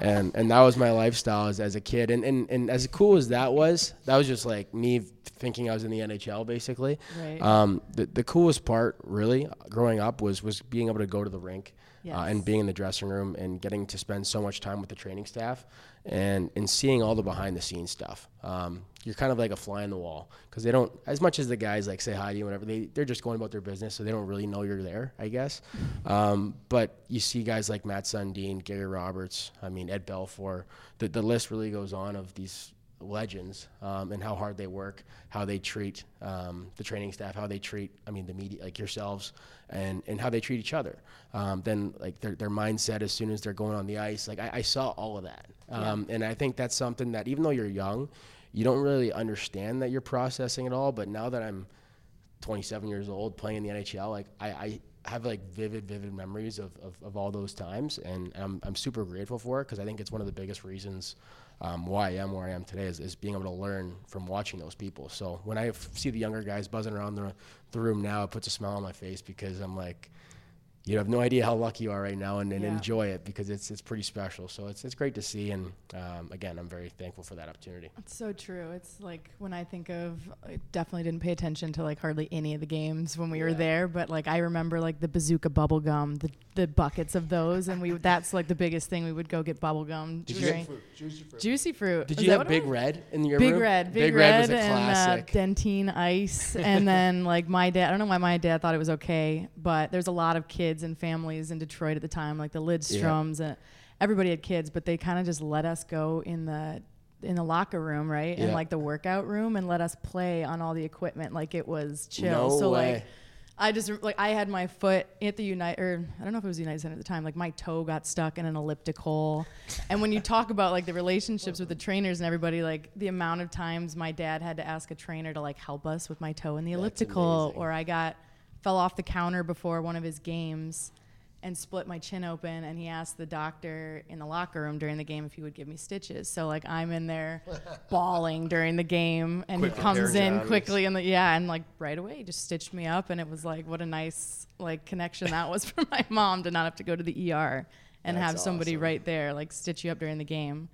And that was my lifestyle as a kid. And as cool as that was just like me thinking I was in the NHL, basically. Right. The coolest part, really, growing up was being able to go to the rink. Yes. And being in the dressing room and getting to spend so much time with the training staff and seeing all the behind-the-scenes stuff. You're kind of like a fly on the wall because they don't – as much as the guys like say hi to you whatever, they're just going about their business, so they don't really know you're there, I guess. But you see guys like Matt Sundin, Gary Roberts, Ed Belfour. The list really goes on of these legends and how hard they work, how they treat the training staff, how they treat the media, like yourselves, and how they treat each other, then like their mindset as soon as they're going on the ice. Like I saw all of that. And I think that's something that even though you're young, you don't really understand that you're processing it all. But now that I'm 27 years old playing in the NHL, like I have like vivid memories of all those times, and I'm super grateful for it because I think it's one of the biggest reasons why I am where I am today is being able to learn from watching those people. So when I see the younger guys buzzing around the room now, it puts a smile on my face because I'm like, you have no idea how lucky you are right now, and enjoy it because it's pretty special. So it's great to see, and again, I'm very thankful for that opportunity. It's so true. It's like when I think of, I definitely didn't pay attention to like hardly any of the games when we were there, but like I remember like the Bazooka bubble gum, the buckets of those, and that's like the biggest thing. We would go get bubble gum. Juicy fruit. Did you have Big Red in your room? Big Red was a classic. And Dentine Ice, and then like my dad. I don't know why my dad thought it was okay, but there's a lot of kids and families in Detroit at the time, like the Lidstroms, and everybody had kids, but they kind of just let us go in the locker room, right? And like the workout room, and let us play on all the equipment. Like it was chill. No so way. Like I just like I had my foot at the I don't know if it was the United Center at the time, like my toe got stuck in an elliptical. And when you talk about like the relationships with the trainers and everybody, like the amount of times my dad had to ask a trainer to like help us with my toe in the elliptical, or I fell off the counter before one of his games and split my chin open, and he asked the doctor in the locker room during the game if he would give me stitches. So like I'm in there bawling during the game, and he comes in quickly and like right away just stitched me up, and it was like what a nice like connection that was for my mom to not have to go to the ER and have somebody right there like stitch you up during the game.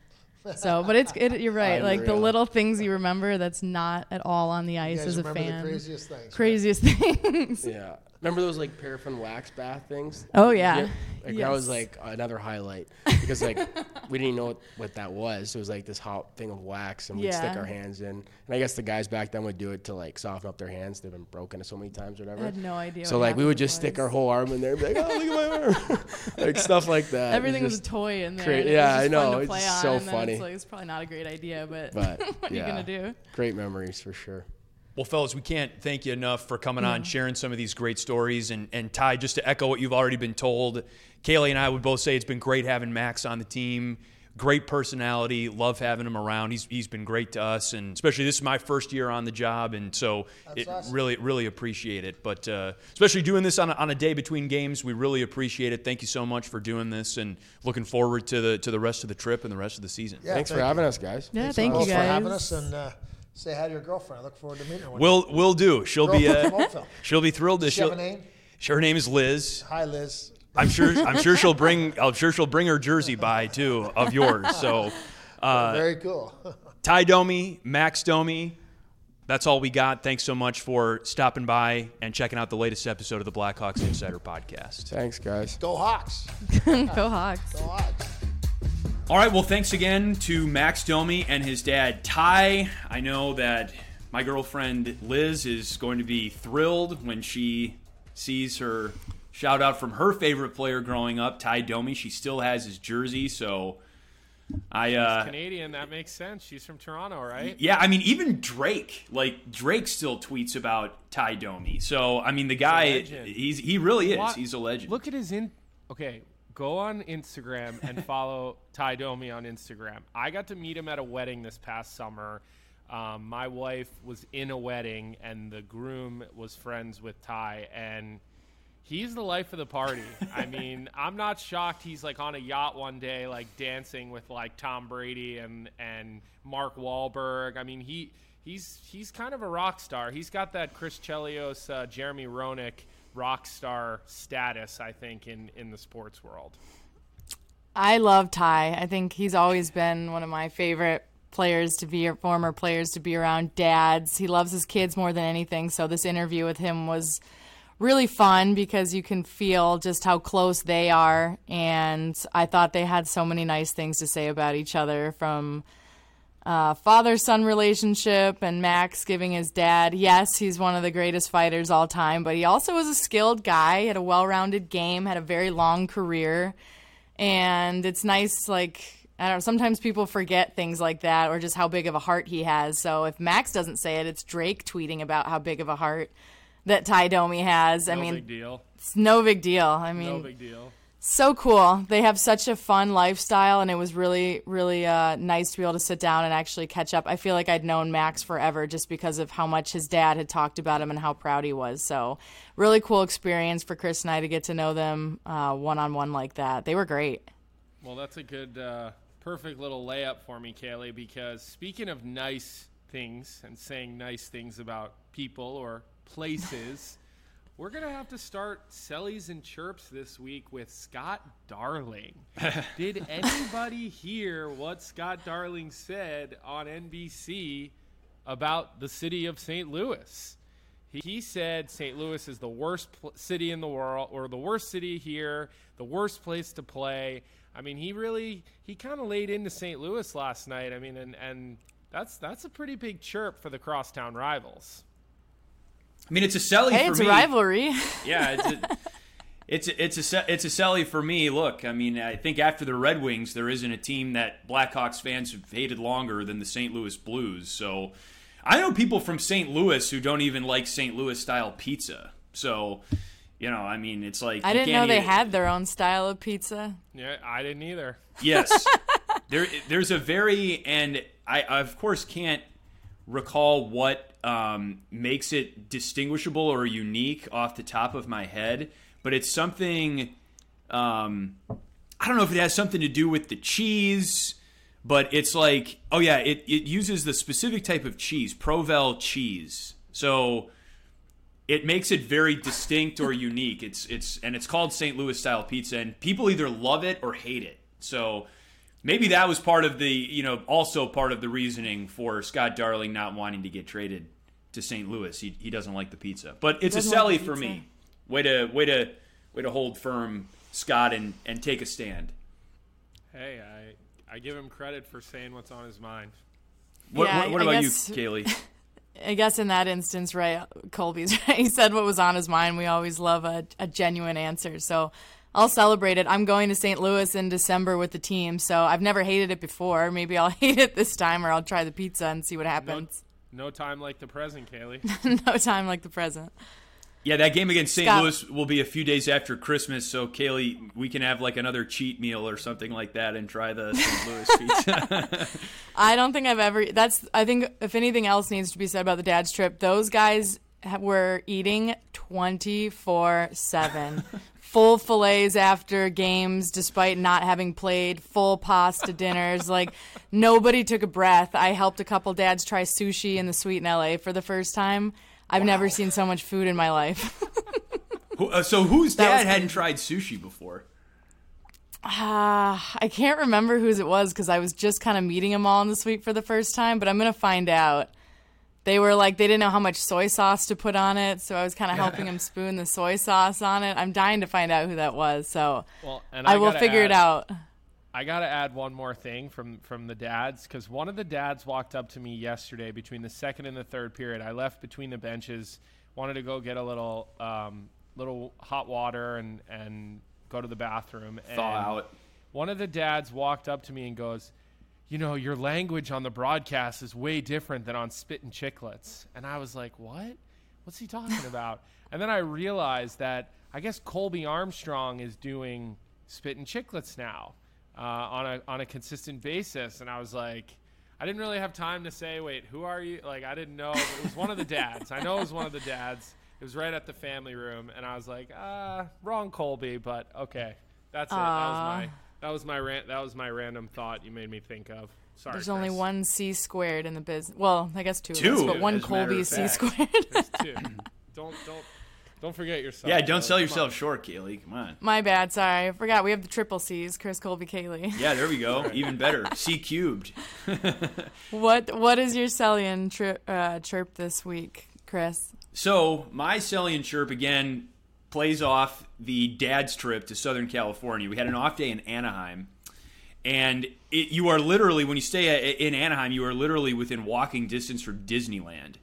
So, but you're right. Like the little things you remember that's not at all on the ice as a fan. Remember the craziest things. Yeah. Remember those like paraffin wax bath things? Oh yeah. That was like another highlight because like we didn't even know what that was. It was like this hot thing of wax, and we'd stick our hands in. And I guess the guys back then would do it to like soften up their hands. They've been broken so many times or whatever. I had no idea. So like we would just stick our whole arm in there, and be like, oh look at my arm, like stuff like that. Everything was a toy in there. I know. It's so funny. It's probably not a great idea, but what are you gonna do? Great memories for sure. Well, fellas, we can't thank you enough for coming on, sharing some of these great stories. And Ty, just to echo what you've already been told, Kaylee and I would both say it's been great having Max on the team. Great personality. Love having him around. He's been great to us, and especially this is my first year on the job, and so really appreciate it. But especially doing this on a day between games, we really appreciate it. Thank you so much for doing this, and looking forward to the rest of the trip and the rest of the season. Yeah, thanks for having us, guys. Yeah, thank you guys for having us, and say hi to your girlfriend. I look forward to meeting her. We'll do. She'll be thrilled. Does she have a name? Her name is Liz. Hi, Liz. I'm sure she'll bring. I'm sure she'll bring her jersey by too of yours. So very cool. Ty Domi, Max Domi. That's all we got. Thanks so much for stopping by and checking out the latest episode of the Blackhawks Insider Podcast. Thanks, guys. Go Hawks. Go Hawks. Go Hawks. All right, well, thanks again to Max Domi and his dad, Ty. I know that my girlfriend, Liz, is going to be thrilled when she sees her shout-out from her favorite player growing up, Ty Domi. She still has his jersey, so she's Canadian, that makes sense. She's from Toronto, right? Yeah, even Drake. Like, Drake still tweets about Ty Domi. So, the guy, he really is. He's a legend. Look at his – go on Instagram and follow Ty Domi on Instagram. I got to meet him at a wedding this past summer. My wife was in a wedding, and the groom was friends with Ty, and he's the life of the party. I mean, I'm not shocked he's, like, on a yacht one day, like, dancing with, like, Tom Brady and Mark Wahlberg. I mean, he's kind of a rock star. He's got that Chris Chelios, Jeremy Roenick rock star status, I think, in the sports world. I love Ty. I think he's always been one of my favorite players to be, or former players to be around. Dads, he loves his kids more than anything, so this interview with him was really fun because you can feel just how close they are, and I thought they had so many nice things to say about each other, from father-son relationship and Max giving his dad, yes, he's one of the greatest fighters all time, but he also was a skilled guy, had a well-rounded game, had a very long career, and it's nice, like, I don't know, sometimes people forget things like that, or just how big of a heart he has. So if Max doesn't say it, it's Drake tweeting about how big of a heart that Ty Domi has. No big deal. It's no big deal. No big deal. So cool. They have such a fun lifestyle, and it was really, really nice to be able to sit down and actually catch up. I feel like I'd known Max forever just because of how much his dad had talked about him and how proud he was. So really cool experience for Chris and I to get to know them one-on-one like that. They were great. Well, that's a good... perfect little layup for me, Kaylee, because speaking of nice things and saying nice things about people or places, we're going to have to start Sellies and Chirps this week with Scott Darling. Did anybody hear what Scott Darling said on NBC about the city of St. Louis? He said St. Louis is the worst city in the world, or the worst city here, the worst place to play. I mean, he kind of laid into St. Louis last night. I mean, and that's a pretty big chirp for the crosstown rivals. I mean, it's a selly for me. Hey, it's a rivalry. Yeah, it's a selly for me. Look, I mean, I think after the Red Wings, there isn't a team that Blackhawks fans have hated longer than the St. Louis Blues. So I know people from St. Louis who don't even like St. Louis-style pizza. So... You know, I mean, it's like... I didn't know they had their own style of pizza. Yeah, I didn't either. Yes. There's a very... And I, of course, can't recall what makes it distinguishable or unique off the top of my head, but it's something... I don't know if it has something to do with the cheese, but it's like... Oh, yeah, it uses the specific type of cheese, Provel cheese. So... It makes it very distinct or unique. It's called St. Louis style pizza, and people either love it or hate it. So maybe that was part of the, you know, also part of the reasoning for Scott Darling not wanting to get traded to St. Louis. He doesn't like the pizza, but it's a selly for me. Way to hold firm, Scott, and take a stand. Hey, I give him credit for saying what's on his mind. What about you, Kaylee? I guess in that instance, right, Colby's right. He said what was on his mind. We always love a genuine answer. So I'll celebrate it. I'm going to St. Louis in December with the team, so I've never hated it before. Maybe I'll hate it this time, or I'll try the pizza and see what happens. No time like the present, Kaylee. No time like the present. Yeah, that game against St. Louis will be a few days after Christmas, so Kaylee, we can have like another cheat meal or something like that and try the St. Louis pizza. I don't think I've ever – I think if anything else needs to be said about the dad's trip, those guys were eating 24/7. Full fillets after games despite not having played, full pasta dinners. Like, nobody took a breath. I helped a couple dads try sushi in the suite in L.A. for the first time. I've never seen so much food in my life. So whose dad hadn't tried sushi before? I can't remember whose it was because I was just kind of meeting them all in the suite for the first time, but I'm going to find out. They were like, they didn't know how much soy sauce to put on it, so I was kind of helping them spoon the soy sauce on it. I'm dying to find out who that was, so I will figure it out. I got to add one more thing from the dads, because one of the dads walked up to me yesterday between the second and the third period. I left between the benches, wanted to go get a little little hot water and go to the bathroom. Thaw out. One of the dads walked up to me and goes, you know, your language on the broadcast is way different than on Spit and Chicklets. And I was like, what? What's he talking about? And then I realized that I guess Colby Armstrong is doing – Spit and Chicklets now on a consistent basis. And I was like, I didn't really have time to say, wait, who are you? Like, I didn't know. But it was one of the dads. I know it was one of the dads. It was right at the family room. And I was like, wrong Colby, but okay. That's it. That was my rant. That was my random thought you made me think of. Sorry, there's Chris. Only one C squared in the business. Well, I guess two. Of us, but one Colby C squared. There's two. Don't forget yourself. Yeah, don't sell yourself short, Kaylee. Come on. My bad. Sorry. I forgot. We have the triple C's, Chris, Colby, Kaylee. Yeah, there we go. Right. Even better. C cubed. What is your Cellian chirp this week, Chris? So my Cellian chirp, again, plays off the dad's trip to Southern California. We had an off day in Anaheim. And you are literally, when you stay in Anaheim, you are literally within walking distance from Disneyland.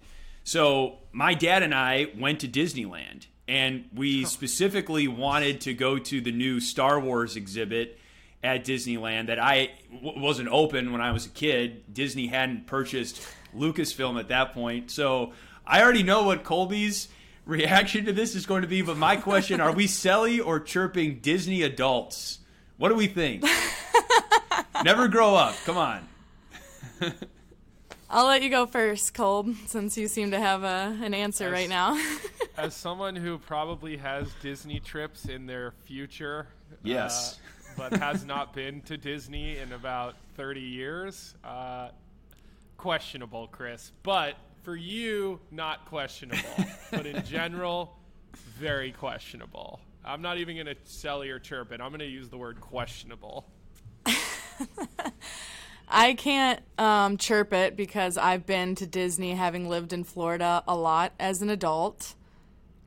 So my dad and I went to Disneyland, and we specifically wanted to go to the new Star Wars exhibit at Disneyland that wasn't open when I was a kid. Disney hadn't purchased Lucasfilm at that point. So I already know what Colby's reaction to this is going to be, but my question, are we selly or chirping Disney adults? What do we think? Never grow up. Come on. I'll let you go first, Cole, since you seem to have an answer right now. As someone who probably has Disney trips in their future, yes, but has not been to Disney in about 30 years, questionable, Chris. But for you, not questionable. But in general, very questionable. I'm not even going to celly or chirp it. I'm going to use the word questionable. I can't chirp it because I've been to Disney, having lived in Florida a lot as an adult.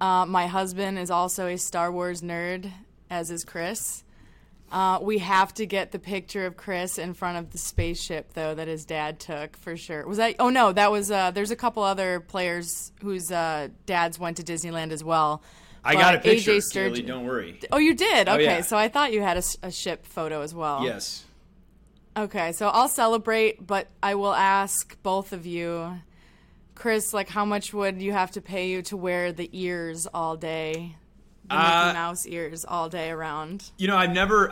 My husband is also a Star Wars nerd, as is Chris. We have to get the picture of Chris in front of the spaceship, though, that his dad took for sure. Was that? Oh, no, that was there's a couple other players whose dads went to Disneyland as well. I got a picture, AJ Sturgeon, don't worry. Oh, you did? Okay, oh, yeah. So I thought you had a ship photo as well. Yes. Okay, so I'll celebrate, but I will ask both of you, Chris, like, how much would you have to pay you to wear the ears all day, the Mickey Mouse ears all day around? You know, I've never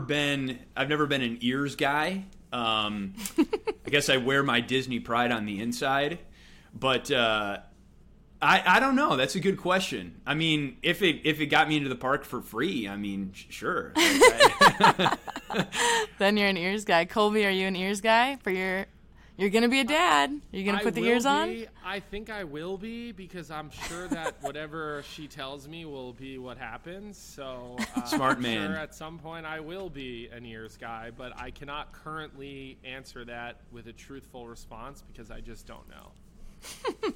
been an ears guy. I guess I wear my Disney pride on the inside, but I don't know. That's a good question. I mean, if it got me into the park for free, I mean, sure. Then you're an ears guy. Colby, are you an ears guy? You're going to be a dad. You're going to put the ears on? I think I will be, because I'm sure that whatever she tells me will be what happens. So smart man. I'm sure at some point I will be an ears guy, but I cannot currently answer that with a truthful response because I just don't know.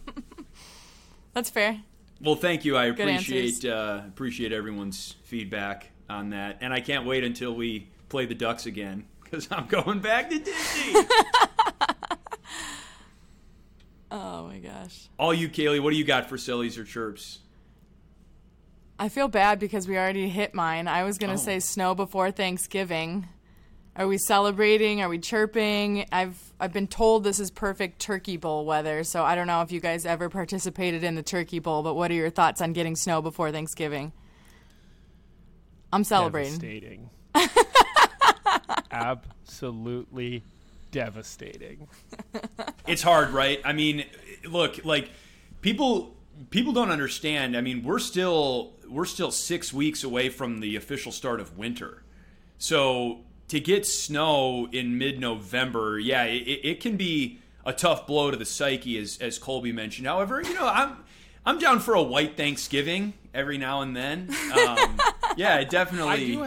That's fair. Well, thank you. I appreciate everyone's feedback on that. And I can't wait until we play the Ducks again, because I'm going back to Disney. Oh, my gosh. All you, Kaylee, what do you got for sillies or chirps? I feel bad because we already hit mine. I was going to say snow before Thanksgiving. Are we celebrating? Are we chirping? I've been told this is perfect turkey bowl weather, so I don't know if you guys ever participated in the turkey bowl, but what are your thoughts on getting snow before Thanksgiving? I'm celebrating. Devastating. Absolutely devastating. It's hard, right? I mean, look, like people don't understand. I mean, we're still 6 weeks away from the official start of winter. So to get snow in mid-November, yeah, it can be a tough blow to the psyche, as Colby mentioned. However, you know, I'm down for a white Thanksgiving every now and then. Yeah, definitely.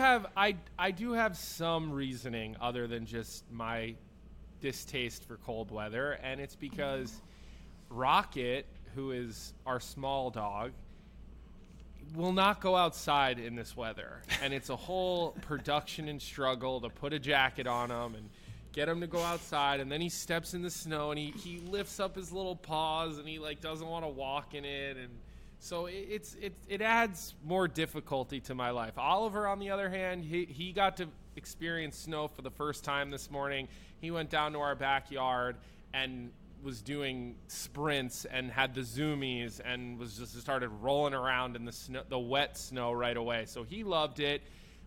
I do have some reasoning other than just my distaste for cold weather, and it's because Rocket, who is our small dog, will not go outside in this weather, and it's a whole production and struggle to put a jacket on him and get him to go outside, and then he steps in the snow and he lifts up his little paws and he like doesn't want to walk in it, and so it adds more difficulty to my life. Oliver, on the other hand, he got to experience snow for the first time this morning. He went down to our backyard and was doing sprints and had the zoomies and was just started rolling around in the wet snow right away. So he loved it,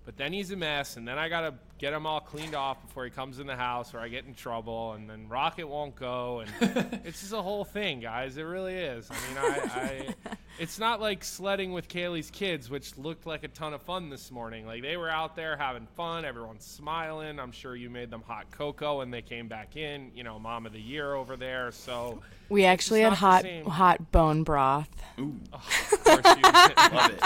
But then he's a mess, and then I got to get him all cleaned off before he comes in the house or I get in trouble, and then Rocket won't go. And it's just a whole thing, guys. It really is. I mean, it's not like sledding with Kaylee's kids, which looked like a ton of fun this morning. Like, they were out there having fun. Everyone's smiling. I'm sure you made them hot cocoa when they came back in, you know, Mom of the Year over there. So we actually had hot bone broth. Ooh. Oh, of course you love it.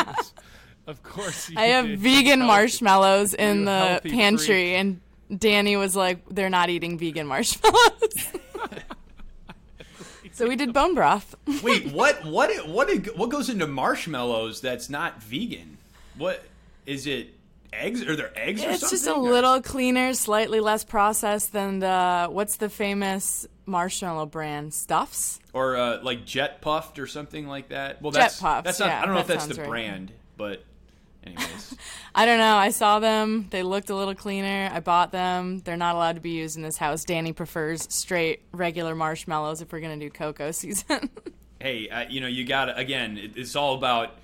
Of course you I have did. Vegan marshmallows in the pantry, freak. And Danny was like, they're not eating vegan marshmallows. So we did bone broth. Wait, what goes into marshmallows that's not vegan? What is it? Eggs? Are there eggs or something? It's just a little cleaner, slightly less processed than the, what's the famous marshmallow brand, Stuffs? Or like Jet Puffed or something like that? Well, Jet Puffed, that's not, yeah, I don't know if that's the brand, right. But anyways. I don't know. I saw them. They looked a little cleaner. I bought them. They're not allowed to be used in this house. Danny prefers straight, regular marshmallows if we're going to do cocoa season. Hey, you know, you got to, again, it's all about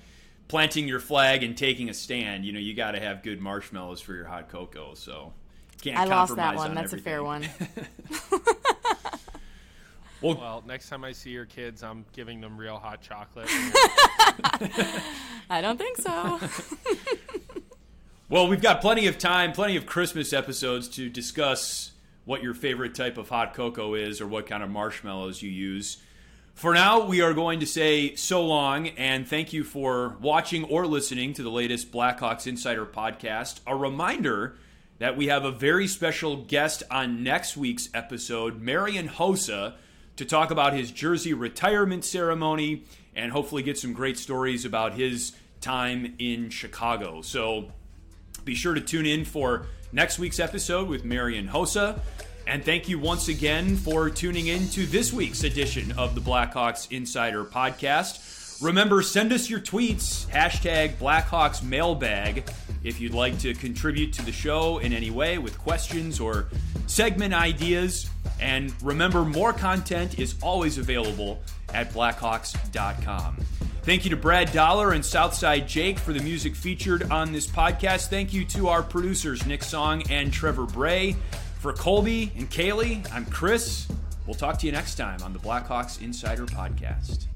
planting your flag and taking a stand. You know, you got to have good marshmallows for your hot cocoa. So can't compromise on I lost that one. That's everything. A fair one. Well, next time I see your kids, I'm giving them real hot chocolate. I don't think so. Well, we've got plenty of time, plenty of Christmas episodes to discuss what your favorite type of hot cocoa is or what kind of marshmallows you use. For now, we are going to say so long and thank you for watching or listening to the latest Blackhawks Insider podcast. A reminder that we have a very special guest on next week's episode, Marian Hossa, to talk about his jersey retirement ceremony and hopefully get some great stories about his time in Chicago. So be sure to tune in for next week's episode with Marian Hossa. And thank you once again for tuning in to this week's edition of the Blackhawks Insider Podcast. Remember, send us your tweets, #BlackhawksMailbag, if you'd like to contribute to the show in any way with questions or segment ideas. And remember, more content is always available at blackhawks.com. Thank you to Brad Dollar and Southside Jake for the music featured on this podcast. Thank you to our producers, Nick Song and Trevor Bray. For Colby and Kaylee, I'm Chris. We'll talk to you next time on the Blackhawks Insider Podcast.